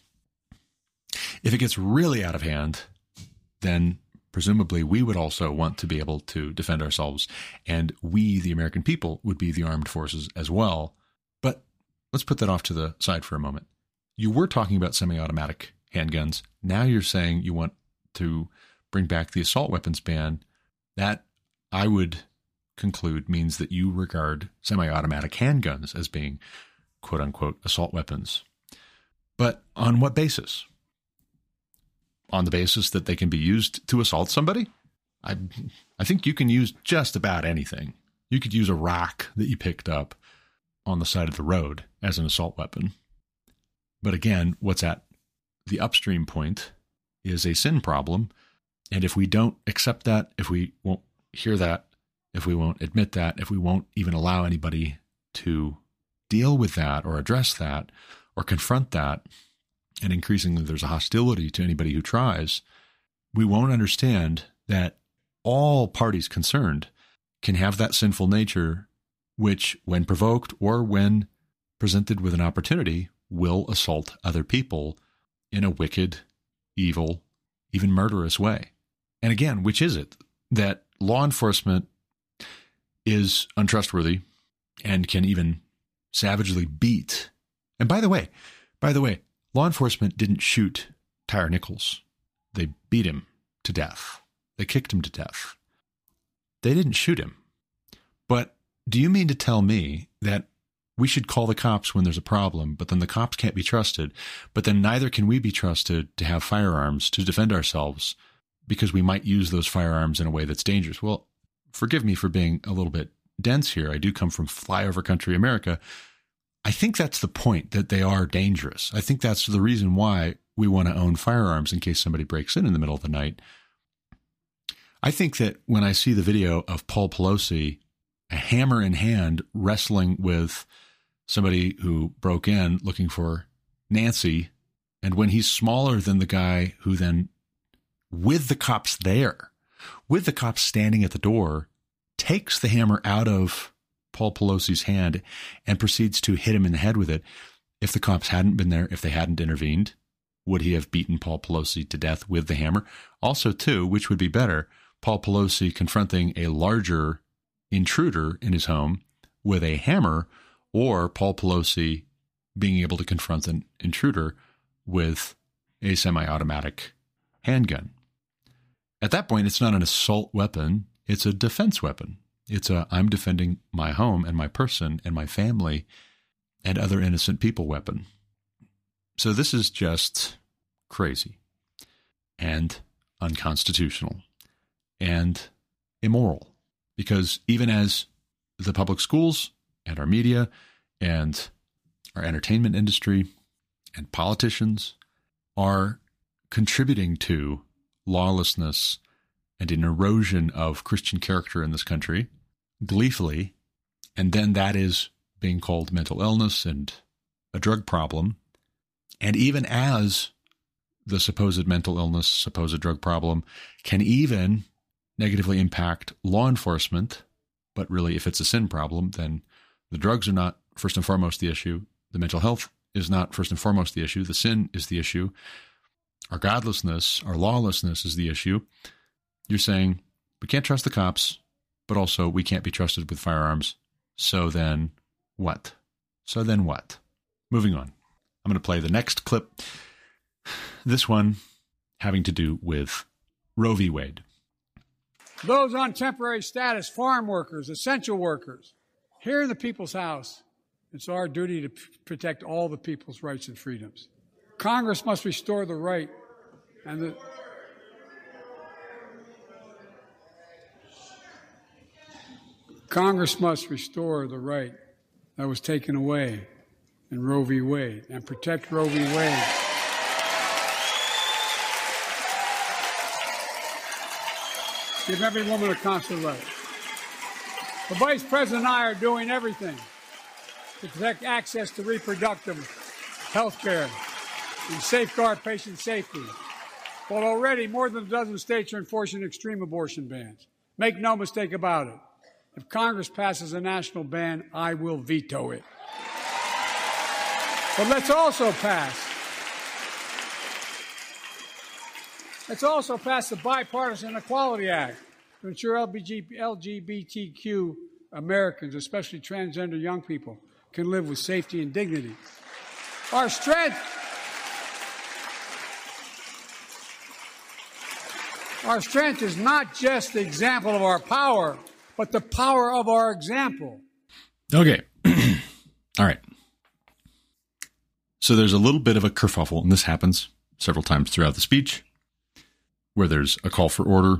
If it gets really out of hand, then presumably we would also want to be able to defend ourselves, and we, the American people, would be the armed forces as well. But let's put that off to the side for a moment. You were talking about semi-automatic handguns. Now you're saying you want to bring back the assault weapons ban. That, I would conclude, means that you regard semi-automatic handguns as being, quote-unquote, assault weapons. But on what basis? On the basis that they can be used to assault somebody? I think you can use just about anything. You could use a rock that you picked up on the side of the road as an assault weapon. But again, what's at the upstream point is a sin problem. And if we don't accept that, if we won't hear that, if we won't admit that, if we won't even allow anybody to deal with that or address that or confront that, and increasingly there's a hostility to anybody who tries, we won't understand that all parties concerned can have that sinful nature, which when provoked or when presented with an opportunity will assault other people in a wicked, evil, even murderous way. And again, which is it? That law enforcement is untrustworthy and can even savagely beat. And by the way, law enforcement didn't shoot Tyre Nichols. They beat him to death. They kicked him to death. They didn't shoot him. But do you mean to tell me that we should call the cops when there's a problem, but then the cops can't be trusted, but then neither can we be trusted to have firearms to defend ourselves because we might use those firearms in a way that's dangerous? Well, forgive me for being a little bit dense here. I do come from flyover country America. I think that's the point, that they are dangerous. I think that's the reason why we want to own firearms in case somebody breaks in the middle of the night. I think that when I see the video of Paul Pelosi, a hammer in hand, wrestling with somebody who broke in looking for Nancy. And when he's smaller than the guy who then, with the cops there, with the cops standing at the door, takes the hammer out of Paul Pelosi's hand and proceeds to hit him in the head with it. If the cops hadn't been there, if they hadn't intervened, would he have beaten Paul Pelosi to death with the hammer? Also, too, which would be better, Paul Pelosi confronting a larger intruder in his home with a hammer, or Paul Pelosi being able to confront an intruder with a semi-automatic handgun? At that point, it's not an assault weapon. It's a defense weapon. It's a I'm defending my home and my person and my family and other innocent people weapon. So this is just crazy and unconstitutional and immoral, because even as the public schools and our media and our entertainment industry and politicians are contributing to lawlessness and an erosion of Christian character in this country gleefully, and then that is being called mental illness and a drug problem. And even as the supposed mental illness, supposed drug problem can even negatively impact law enforcement, but really if it's a sin problem, then the drugs are not first and foremost the issue. The mental health is not first and foremost the issue. The sin is the issue. Our godlessness, our lawlessness is the issue. You're saying we can't trust the cops, but also we can't be trusted with firearms. So then what? Moving on. I'm going to play the next clip. This one having to do with Roe v. Wade. Those on temporary status, farm workers, essential workers, here in the People's House, it's our duty to protect all the people's rights and freedoms. Congress must restore the right and the... Congress must restore the right that was taken away in Roe v. Wade and protect Roe v. Wade. Give every woman a constitutional right. The Vice President and I are doing everything to protect access to reproductive health care and safeguard patient safety. But already more than a dozen states are enforcing extreme abortion bans. Make no mistake about it. If Congress passes a national ban, I will veto it. But let's also pass the Bipartisan Equality Act to ensure LGBTQ Americans, especially transgender young people, can live with safety and dignity. Our strength is not just the example of our power, but the power of our example. Okay. All right. So there's a little bit of a kerfuffle, and this happens several times throughout the speech, where there's a call for order.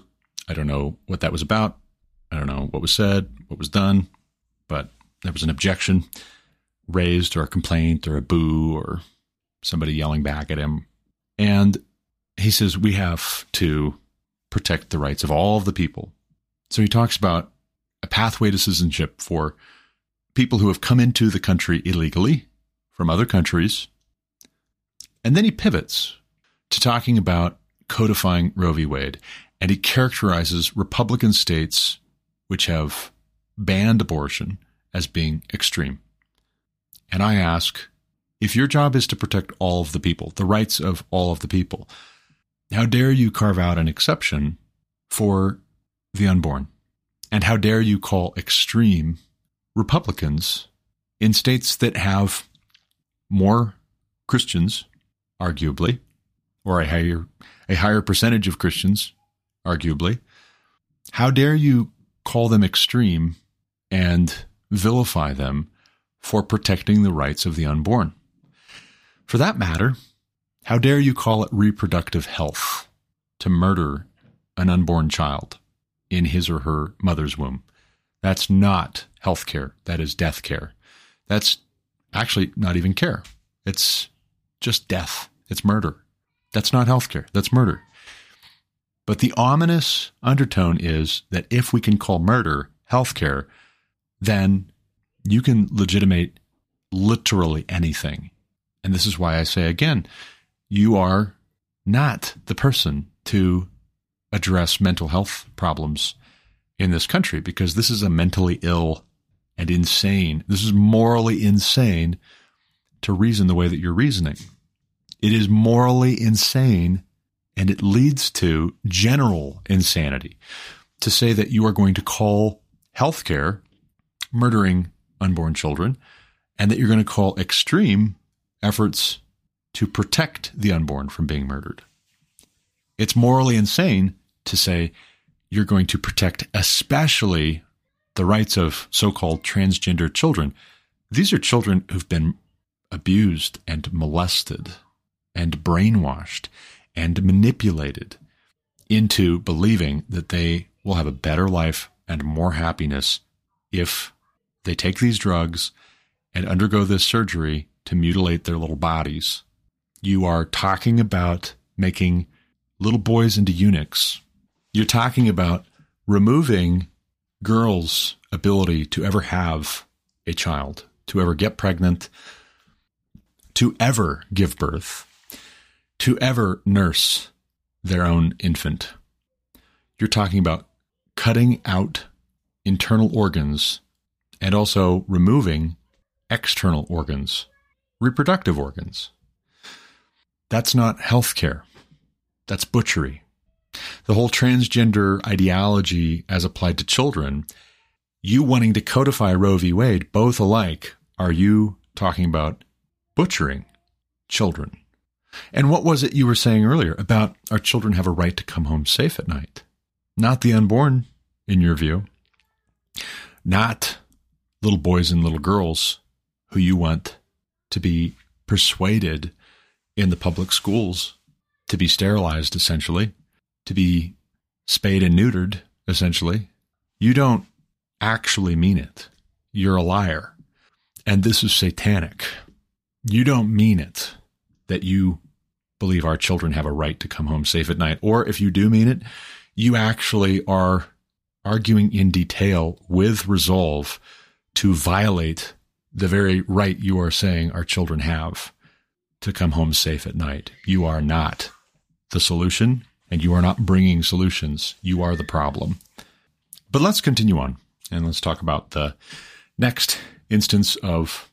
I don't know what that was about. I don't know what was said, what was done, but there was an objection raised or a complaint or a boo or somebody yelling back at him. And he says, we have to protect the rights of all of the people. So he talks about a pathway to citizenship for people who have come into the country illegally from other countries. And then he pivots to talking about codifying Roe v. Wade. And he characterizes Republican states which have banned abortion as being extreme. And I ask, if your job is to protect all of the people, the rights of all of the people, how dare you carve out an exception for the unborn? And how dare you call extreme Republicans in states that have more Christians, arguably, or a higher percentage of Christians, arguably, how dare you call them extreme and vilify them for protecting the rights of the unborn? For that matter, how dare you call it reproductive health to murder an unborn child in his or her mother's womb? That's not health care. That is death care. That's actually not even care. It's just death. It's murder. That's not health care. That's murder. But the ominous undertone is that if we can call murder health care, then you can legitimate literally anything. And this is why I say again, you are not the person to address mental health problems in this country, because this is a mentally ill and insane. This is morally insane to reason the way that you're reasoning. It is morally insane, and it leads to general insanity to say that you are going to call healthcare murdering unborn children, and that you're going to call extreme efforts to protect the unborn from being murdered. It's morally insane to say you're going to protect especially the rights of so-called transgender children. These are children who've been abused and molested and brainwashed and manipulated into believing that they will have a better life and more happiness if they take these drugs and undergo this surgery to mutilate their little bodies. You are talking about making little boys into eunuchs. You're talking about removing girls' ability to ever have a child, to ever get pregnant, to ever give birth, to ever nurse their own infant. You're talking about cutting out internal organs and also removing external organs, reproductive organs. That's not healthcare. That's butchery. The whole transgender ideology as applied to children, you wanting to codify Roe v. Wade, both alike, are you talking about butchering children? And what was it you were saying earlier about our children have a right to come home safe at night? Not the unborn, in your view. Not little boys and little girls who you want to be persuaded in the public schools to be sterilized, essentially, to be spayed and neutered, essentially. You don't actually mean it. You're a liar. And this is satanic. You don't mean it that you believe our children have a right to come home safe at night. Or if you do mean it, you actually are arguing in detail with resolve to violate the very right you are saying our children have to come home safe at night. You are not the solution, and you are not bringing solutions. You are the problem. But let's continue on, and let's talk about the next instance of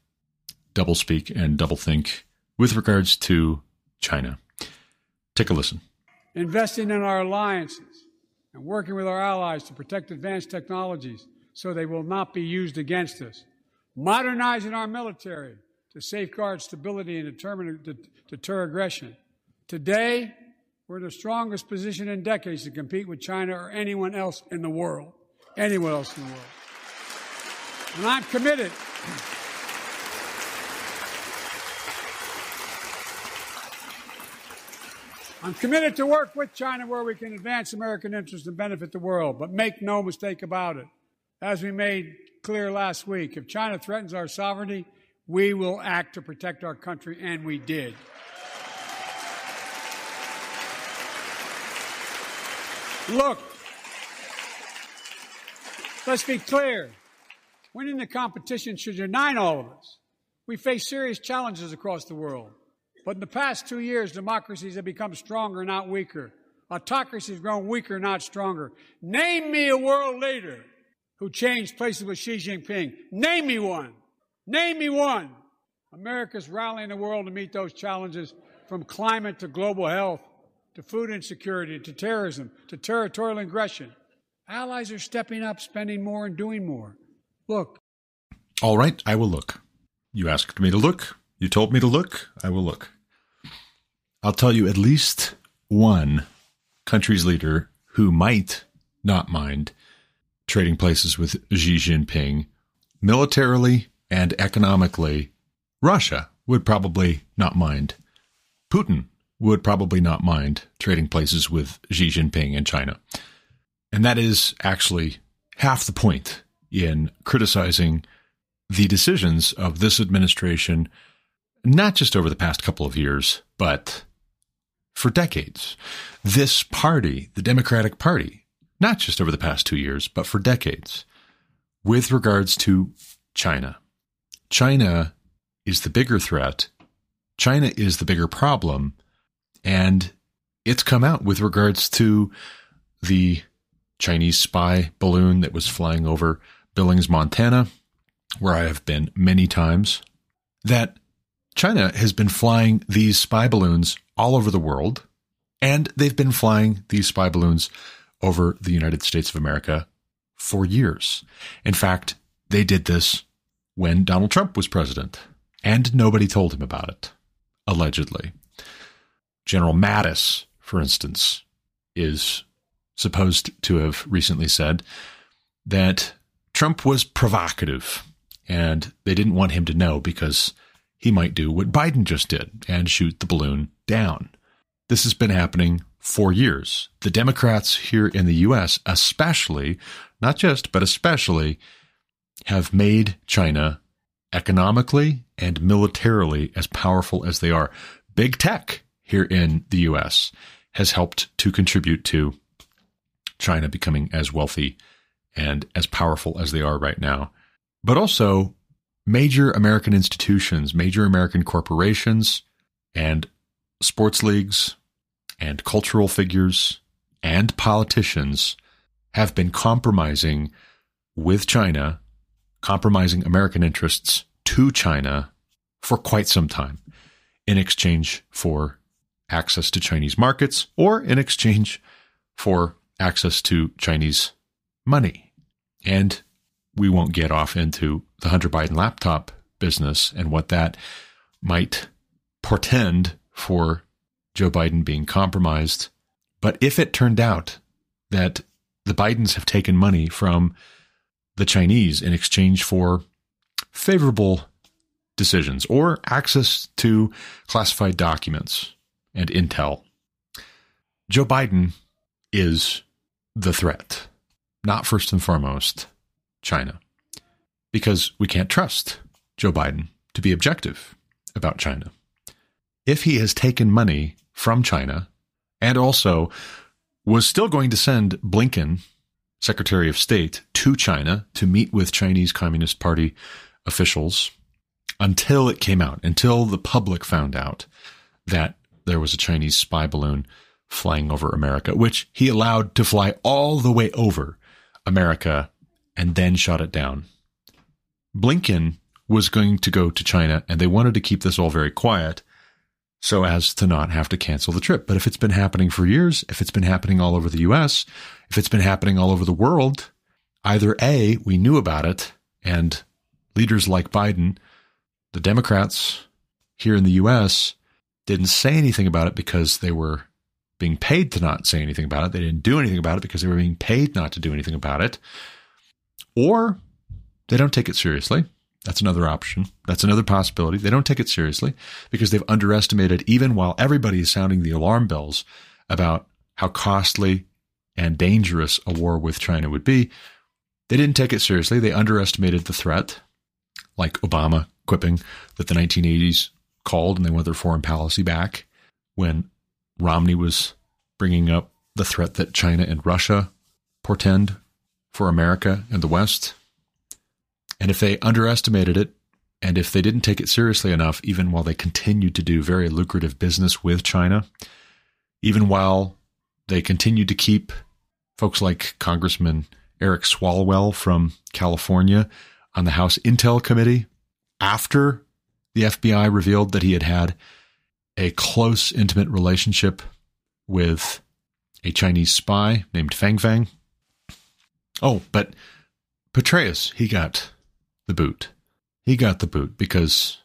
doublespeak and doublethink with regards to China. Take a listen. Investing in our alliances and working with our allies to protect advanced technologies so they will not be used against us. Modernizing our military to safeguard stability and deter aggression. Today, we're in the strongest position in decades to compete with China or anyone else in the world. Anyone else in the world. And I'm committed. I'm committed to work with China where we can advance American interests and benefit the world, but make no mistake about it. As we made clear last week, if China threatens our sovereignty, we will act to protect our country, and we did. Look, let's be clear. Winning the competition should unite all of us. We face serious challenges across the world. But in the past 2 years, democracies have become stronger, not weaker. Autocracies have grown weaker, not stronger. Name me a world leader who changed places with Xi Jinping. Name me one. Name me one. America's rallying the world to meet those challenges, from climate to global health, to food insecurity, to terrorism, to territorial aggression. Allies are stepping up, spending more, and doing more. Look. All right, I will look. You asked me to look. You told me to look, I will look. I'll tell you at least one country's leader who might not mind trading places with Xi Jinping. Militarily and economically, Russia would probably not mind. Putin would probably not mind trading places with Xi Jinping and China. And that is actually half the point in criticizing the decisions of this administration, not just over the past couple of years, but for decades. This party, the Democratic Party, not just over the past 2 years, but for decades, with regards to China. China is the bigger threat. China is the bigger problem. And it's come out with regards to the Chinese spy balloon that was flying over Billings, Montana, where I have been many times, that China has been flying these spy balloons all over the world, and they've been flying these spy balloons over the United States of America for years. In fact, they did this when Donald Trump was president, and nobody told him about it, allegedly. General Mattis, for instance, is supposed to have recently said that Trump was provocative, and they didn't want him to know because he might do what Biden just did and shoot the balloon down. This has been happening for years. The Democrats here in the U.S. especially, not just, but especially, have made China economically and militarily as powerful as they are. Big tech here in the U.S. has helped to contribute to China becoming as wealthy and as powerful as they are right now, but also major American institutions, major American corporations, and sports leagues, and cultural figures, and politicians have been compromising with China, compromising American interests to China for quite some time in exchange for access to Chinese markets or in exchange for access to Chinese money. And we won't get off into the Hunter Biden laptop business and what that might portend for Joe Biden being compromised. But if it turned out that the Bidens have taken money from the Chinese in exchange for favorable decisions or access to classified documents and intel, Joe Biden is the threat, not first and foremost China, because we can't trust Joe Biden to be objective about China. If he has taken money from China and also was still going to send Blinken, Secretary of State, to China to meet with Chinese Communist Party officials until it came out, until the public found out that there was a Chinese spy balloon flying over America, which he allowed to fly all the way over America and then shot it down. Blinken was going to go to China, and they wanted to keep this all very quiet so as to not have to cancel the trip. But if it's been happening for years, if it's been happening all over the U.S., if it's been happening all over the world, either A, we knew about it, and leaders like Biden, the Democrats here in the U.S., didn't say anything about it because they were being paid to not say anything about it. They didn't do anything about it because they were being paid not to do anything about it. Or they don't take it seriously. That's another option. That's another possibility. They don't take it seriously because they've underestimated, even while everybody is sounding the alarm bells about how costly and dangerous a war with China would be. They didn't take it seriously. They underestimated the threat, like Obama quipping that the 1980s called and they want their foreign policy back, when Romney was bringing up the threat that China and Russia portend for America and the West. And if they underestimated it, and if they didn't take it seriously enough, even while they continued to do very lucrative business with China, even while they continued to keep folks like Congressman Eric Swalwell from California on the House Intel Committee, after the FBI revealed that he had had a close, intimate relationship with a Chinese spy named Fang Fang. Oh, but Petraeus, he got the boot. He got the boot because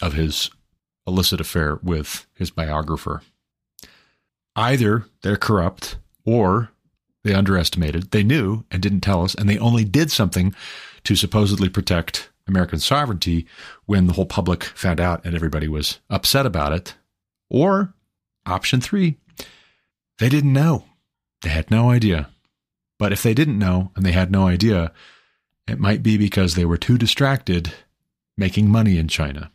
of his illicit affair with his biographer. Either they're corrupt or they underestimated. They knew and didn't tell us, and they only did something to supposedly protect American sovereignty when the whole public found out and everybody was upset about it. Or option three, they didn't know. They had no idea. But if they didn't know and they had no idea, it might be because they were too distracted making money in China.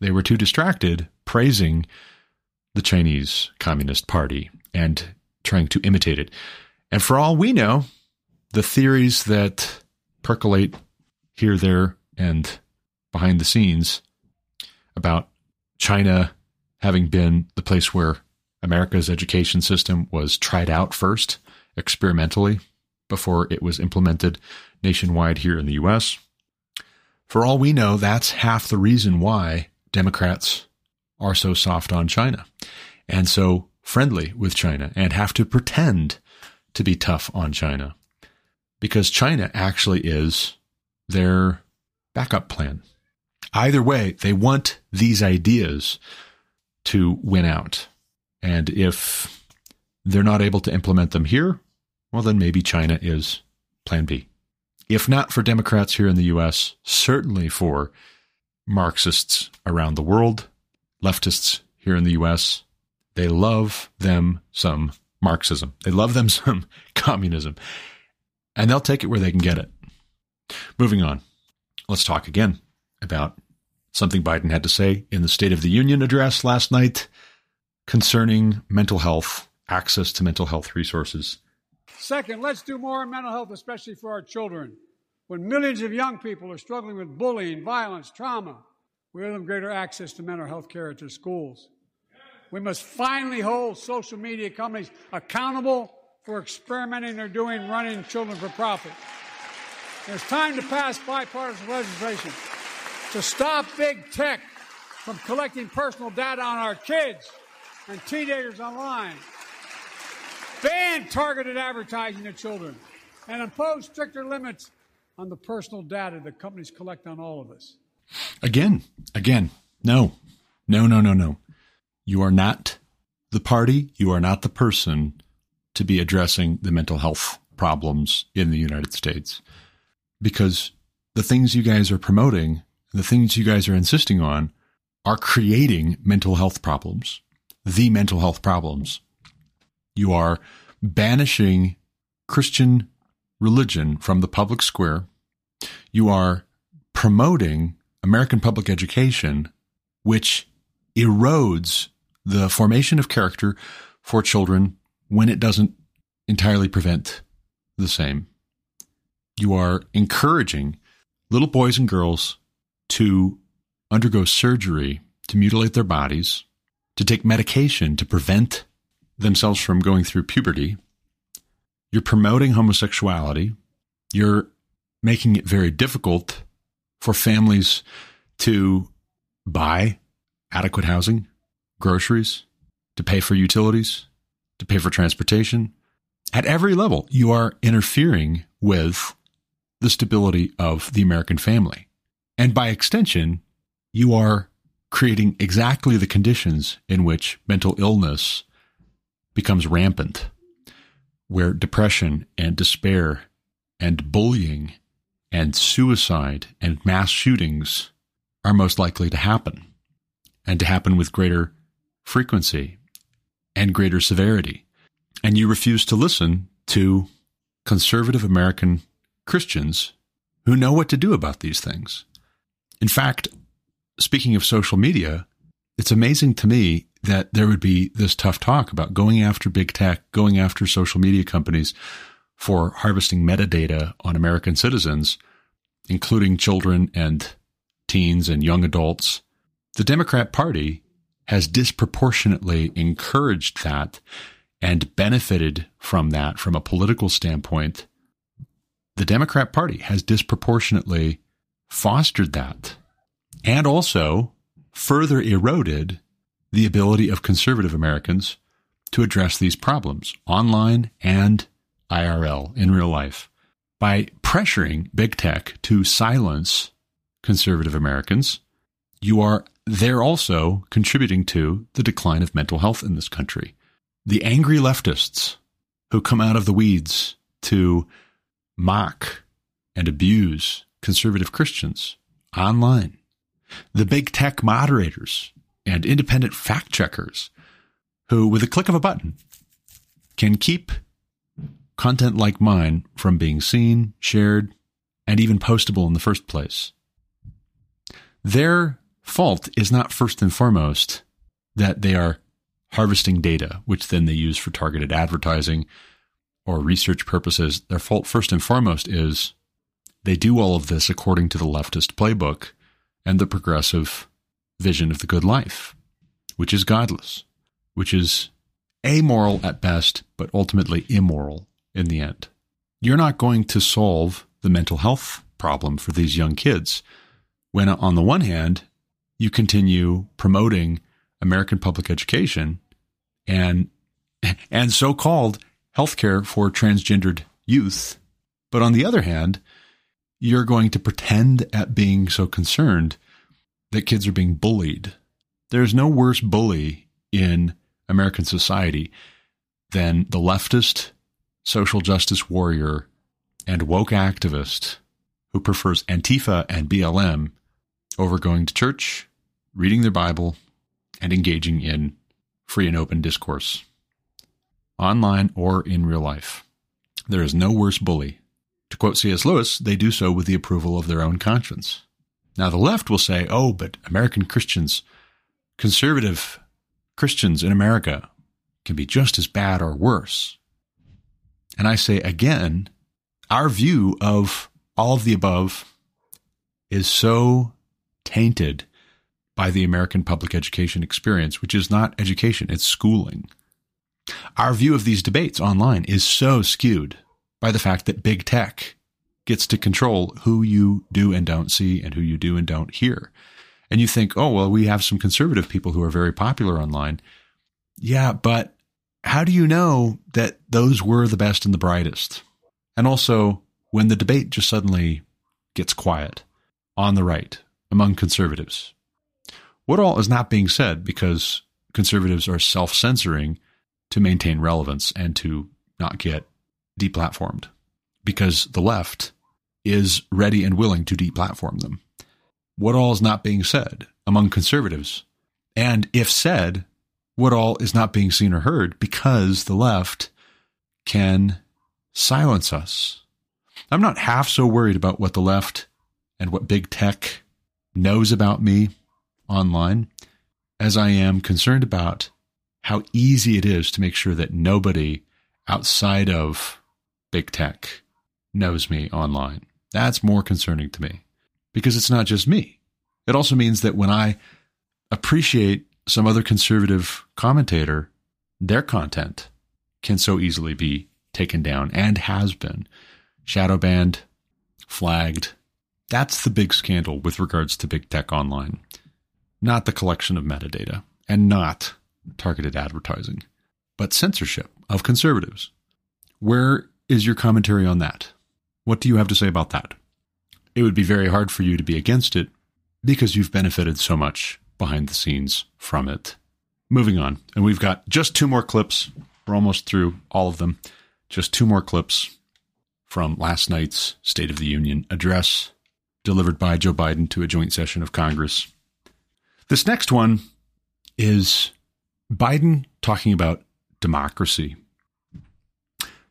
They were too distracted praising the Chinese Communist Party and trying to imitate it. And for all we know, the theories that percolate here, there, and behind the scenes about China having been the place where America's education system was tried out first experimentally before it was implemented nationwide here in the U.S. For all we know, that's half the reason why Democrats are so soft on China and so friendly with China and have to pretend to be tough on China, because China actually is their backup plan. Either way, they want these ideas to win out. And if they're not able to implement them here, well, then maybe China is plan B. If not for Democrats here in the U.S., certainly for Marxists around the world, leftists here in the U.S., they love them some Marxism. They love them some communism. And they'll take it where they can get it. Moving on, let's talk again about something Biden had to say in the State of the Union address last night concerning mental health, access to mental health resources. Second, let's do more on mental health, especially for our children. When millions of young people are struggling with bullying, violence, trauma, we owe them greater access to mental health care at their schools. We must finally hold social media companies accountable for experimenting they're doing running children for profit. It's time to pass bipartisan legislation to stop big tech from collecting personal data on our kids and teenagers online. Ban targeted advertising to children and impose stricter limits on the personal data that companies collect on all of us. Again, no. You are not the party. You are not the person to be addressing the mental health problems in the United States. Because the things you guys are promoting, the things you guys are insisting on, are creating mental health problems, the mental health problems. You are banishing Christian religion from the public square. You are promoting American public education, which erodes the formation of character for children when it doesn't entirely prevent the same. You are encouraging little boys and girls to undergo surgery, to mutilate their bodies, to take medication to prevent themselves from going through puberty. You're promoting homosexuality. You're making it very difficult for families to buy adequate housing, groceries, to pay for utilities, to pay for transportation. At every level, you are interfering with the stability of the American family. And by extension, you are creating exactly the conditions in which mental illness becomes rampant, where depression and despair and bullying and suicide and mass shootings are most likely to happen, and to happen with greater frequency and greater severity. And you refuse to listen to conservative American Christians who know what to do about these things. In fact, speaking of social media, it's amazing to me that there would be this tough talk about going after big tech, going after social media companies for harvesting metadata on American citizens, including children and teens and young adults. The Democrat Party has disproportionately encouraged that and benefited from that from a political standpoint. The Democrat Party has disproportionately fostered that and also further eroded the ability of conservative Americans to address these problems online and IRL, in real life, by pressuring big tech to silence conservative Americans. You are there also contributing to the decline of mental health in this country. The angry leftists who come out of the weeds to mock and abuse conservative Christians online. The big tech moderators and independent fact checkers who, with a click of a button, can keep content like mine from being seen, shared, and even postable in the first place. Their fault is not first and foremost that they are harvesting data, which then they use for targeted advertising or research purposes. Their fault first and foremost is they do all of this according to the leftist playbook and the progressive vision of the good life, which is godless, which is amoral at best, but ultimately immoral in the end. You're not going to solve the mental health problem for these young kids when, on the one hand, you continue promoting American public education and so-called healthcare for transgendered youth. But on the other hand, you're going to pretend at being so concerned that kids are being bullied. There's no worse bully in American society than the leftist social justice warrior and woke activist who prefers Antifa and BLM over going to church, reading their Bible, and engaging in free and open discourse, online or in real life. There is no worse bully. To quote C.S. Lewis, they do so with the approval of their own conscience. Now, the left will say, oh, but American Christians, conservative Christians in America can be just as bad or worse. And I say again, our view of all of the above is so tainted by the American public education experience, which is not education, it's schooling. Our view of these debates online is so skewed by the fact that big tech gets to control who you do and don't see and who you do and don't hear. And you think, oh, well, we have some conservative people who are very popular online. Yeah, but how do you know that those were the best and the brightest? And also, when the debate just suddenly gets quiet on the right among conservatives, what all is not being said because conservatives are self-censoring to maintain relevance and to not get deplatformed, because the left is ready and willing to deplatform them. What all is not being said among conservatives? And if said, what all is not being seen or heard because the left can silence us? I'm not half so worried about what the left and what big tech knows about me online as I am concerned about how easy it is to make sure that nobody outside of big tech knows me online. That's more concerning to me because it's not just me. It also means that when I appreciate some other conservative commentator, their content can so easily be taken down and has been shadow banned, flagged, That's the big scandal with regards to big tech online, not the collection of metadata and not targeted advertising, but censorship of conservatives. Where is your commentary on that? What do you have to say about that? It would be very hard for you to be against it because you've benefited so much behind the scenes from it. Moving on. And we've got just two more clips. We're almost through all of them. Just two more clips from last night's State of the Union address delivered by Joe Biden to a joint session of Congress. This next one is Biden talking about democracy.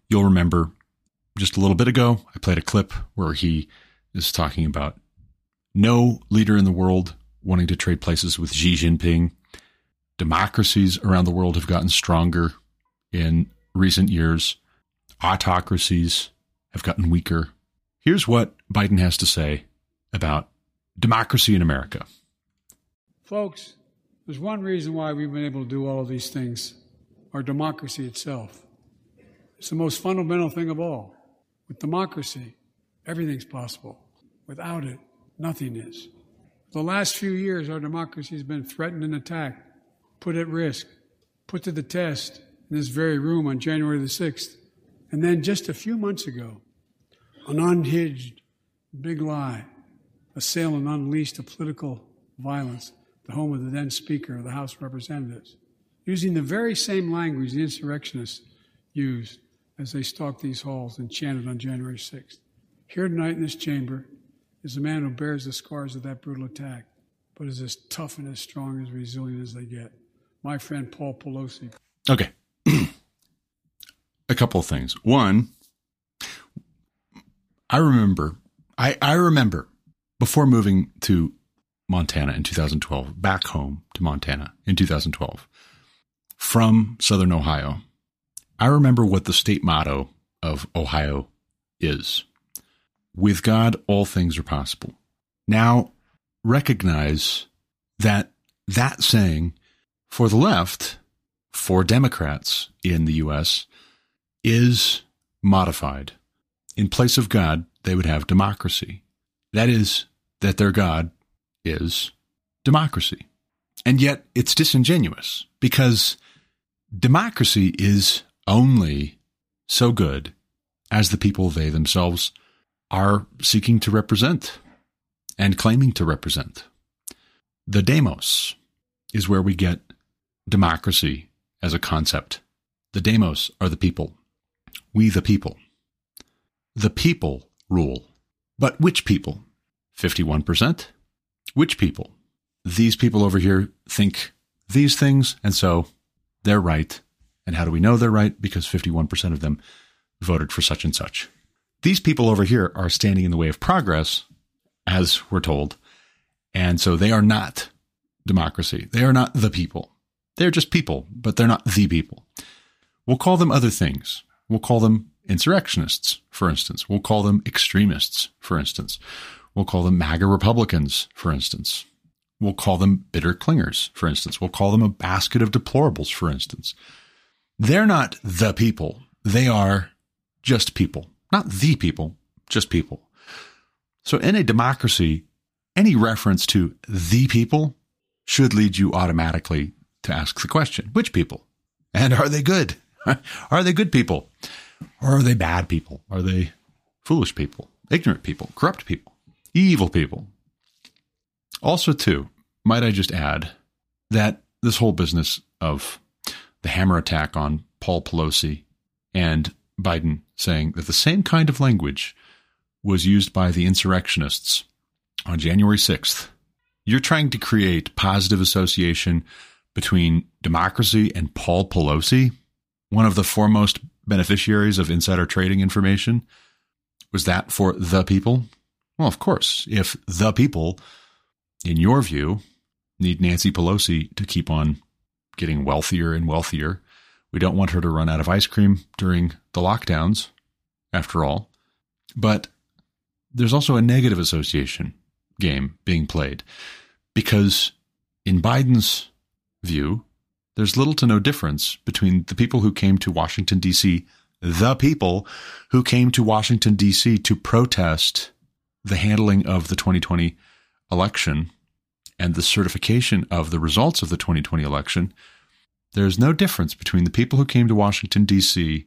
You'll remember just a little bit ago, I played a clip where he is talking about no leader in the world wanting to trade places with Xi Jinping. Democracies around the world have gotten stronger in recent years. Autocracies have gotten weaker. Here's what Biden has to say about democracy in America. Folks, there's one reason why we've been able to do all of these things. Our democracy itself. It's the most fundamental thing of all. With democracy, everything's possible. Without it, nothing is. The last few years, our democracy has been threatened and attacked, put at risk, put to the test in this very room on January the 6th. And then just a few months ago, an unhinged big lie assailed and unleashed a political violence, the home of the then Speaker of the House of Representatives, using the very same language the insurrectionists used as they stalked these halls and chanted on January 6th. Here tonight in this chamber is a man who bears the scars of that brutal attack, but is as tough and as strong and as resilient as they get. My friend Paul Pelosi. Okay. A couple of things. One, I remember before moving to Montana in 2012, back home to Montana in 2012, from Southern Ohio, I remember what the state motto of Ohio is. With God, all things are possible. Now, recognize that that saying for the left, for Democrats in the U.S., is modified. In place of God, they would have democracy. That is, that their God is democracy. And yet, it's disingenuous because democracy is only so good as the people they themselves are seeking to represent and claiming to represent. The demos is where we get democracy as a concept. The demos are the people. We the people. The people rule. But which people? 51%? Which people? These people over here think these things, and so they're right. And how do we know they're right? Because 51% of them voted for such and such. These people over here are standing in the way of progress, as we're told. And so they are not democracy. They are not the people. They're just people, but they're not the people. We'll call them other things. We'll call them insurrectionists, for instance. We'll call them extremists, for instance. We'll call them MAGA Republicans, for instance. We'll call them bitter clingers, for instance. We'll call them a basket of deplorables, for instance. They're not the people. They are just people. Not the people, just people. So in a democracy, any reference to the people should lead you automatically to ask the question, which people? And are they good? Are they good people? Or are they bad people? Are they foolish people, ignorant people, corrupt people, evil people? Also, too, might I just add that this whole business of the hammer attack on Paul Pelosi and Biden saying that the same kind of language was used by the insurrectionists on January 6th. You're trying to create positive association between democracy and Paul Pelosi, one of the foremost beneficiaries of insider trading information. Was that for the people? Well, of course, if the people, in your view, need Nancy Pelosi to keep on getting wealthier and wealthier. We don't want her to run out of ice cream during the lockdowns, after all. But there's also a negative association game being played because in Biden's view, there's little to no difference between the people who came to Washington, D.C., the people who came to Washington, D.C. to protest the handling of the 2020 election and the certification of the results of the 2020 election, there's no difference between the people who came to Washington, D.C.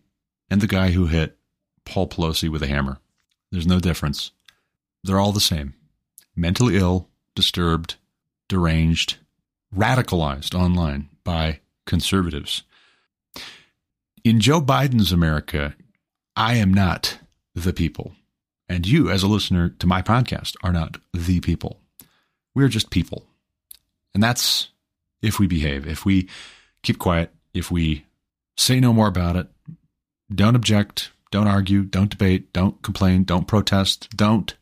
and the guy who hit Paul Pelosi with a hammer. There's no difference. They're all the same. Mentally ill, disturbed, deranged, radicalized online by conservatives. In Joe Biden's America, I am not the people. And you, as a listener to my podcast, are not the people. We're just people. And that's if we behave, if we keep quiet, if we say no more about it, don't object, don't argue, don't debate, don't complain, don't protest, don't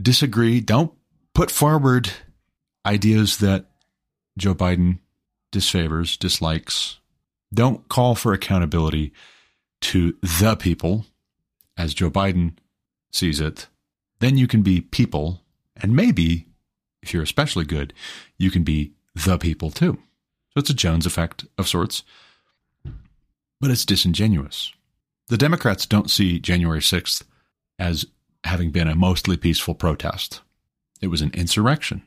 disagree, don't put forward ideas that Joe Biden disfavors, dislikes. Don't call for accountability to the people, as Joe Biden sees it. Then you can be people, and maybe, if you're especially good, you can be the people too. So it's a Jones effect of sorts, but it's disingenuous. The Democrats don't see January 6th as having been a mostly peaceful protest. It was an insurrection,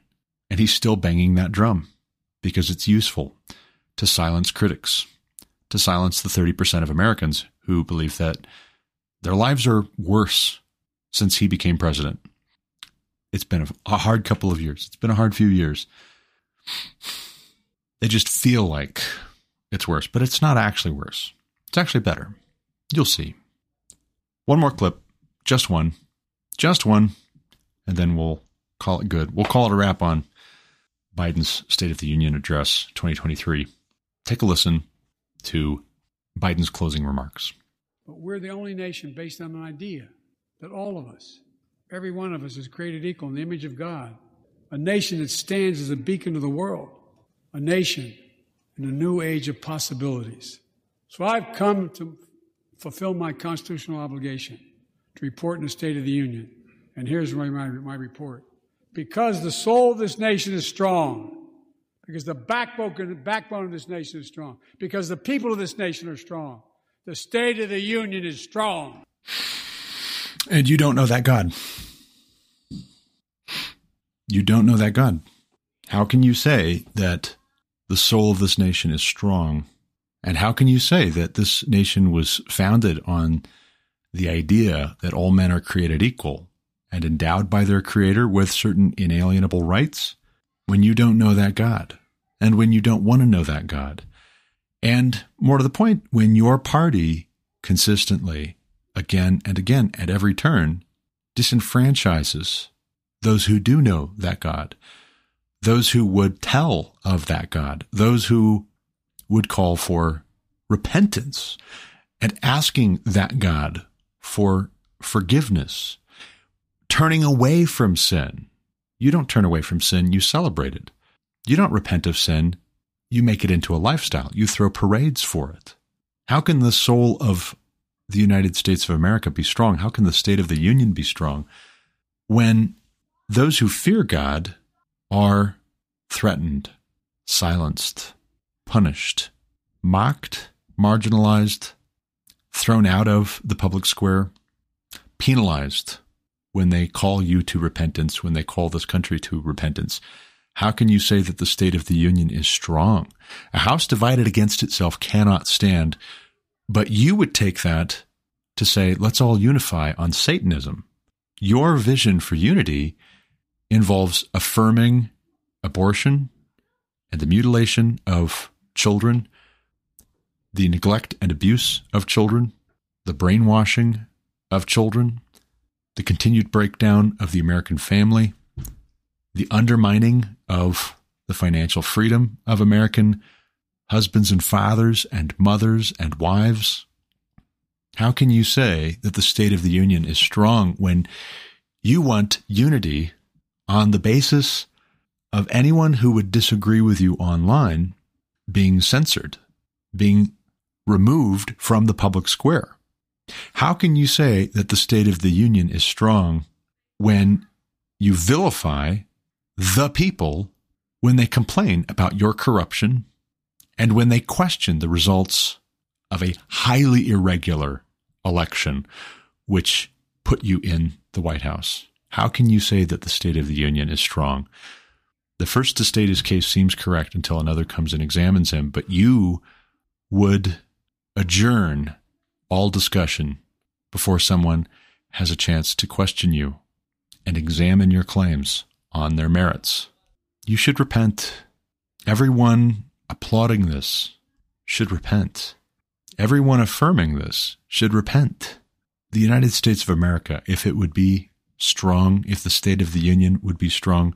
and he's still banging that drum because it's useful to silence critics, to silence the 30% of Americans who believe that their lives are worse since he became president. It's been a hard couple of years. It's been a hard few years. They just feel like it's worse, but it's not actually worse. It's actually better. You'll see. One more clip. Just one. And then we'll call it good. We'll call it a wrap on Biden's State of the Union Address 2023. Take a listen to Biden's closing remarks. But we're the only nation based on an idea that all of us, every one of us, is created equal in the image of God. A nation that stands as a beacon to the world. A nation in a new age of possibilities. So I've come to fulfill my constitutional obligation to report in the State of the Union. And here's my report. Because the soul of this nation is strong, because the backbone of this nation is strong, because the people of this nation are strong, the State of the Union is strong. And you don't know that God. You don't know that God. How can you say that the soul of this nation is strong? And how can you say that this nation was founded on the idea that all men are created equal and endowed by their creator with certain inalienable rights when you don't know that God and when you don't want to know that God? And more to the point, when your party consistently, again and again, at every turn, disenfranchises those who do know that God, those who would tell of that God, those who would call for repentance and asking that God for forgiveness, turning away from sin. You don't turn away from sin, you celebrate it. You don't repent of sin, you make it into a lifestyle. You throw parades for it. How can the soul of the United States of America be strong? How can the State of the Union be strong when those who fear God are threatened, silenced, punished, mocked, marginalized, thrown out of the public square, penalized when they call you to repentance, when they call this country to repentance? How can you say that the State of the Union is strong? A house divided against itself cannot stand, but you would take that to say, let's all unify on Satanism. Your vision for unity involves affirming abortion and the mutilation of children, the neglect and abuse of children, the brainwashing of children, the continued breakdown of the American family, the undermining of the financial freedom of American husbands and fathers and mothers and wives. How can you say that the State of the Union is strong when you want unity on the basis of anyone who would disagree with you online being censored, being removed from the public square? How can you say that the State of the Union is strong when you vilify the people when they complain about your corruption and when they question the results of a highly irregular election which put you in the White House? How can you say that the State of the Union is strong? The first to state his case seems correct until another comes and examines him, but you would adjourn all discussion before someone has a chance to question you and examine your claims on their merits. You should repent. Everyone applauding this should repent. Everyone affirming this should repent. The United States of America, if it would be strong, if the State of the Union would be strong,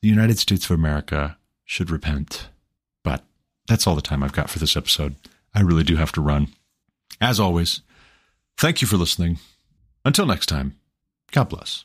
the United States of America should repent. But that's all the time I've got for this episode. I really do have to run. As always, thank you for listening. Until next time, God bless.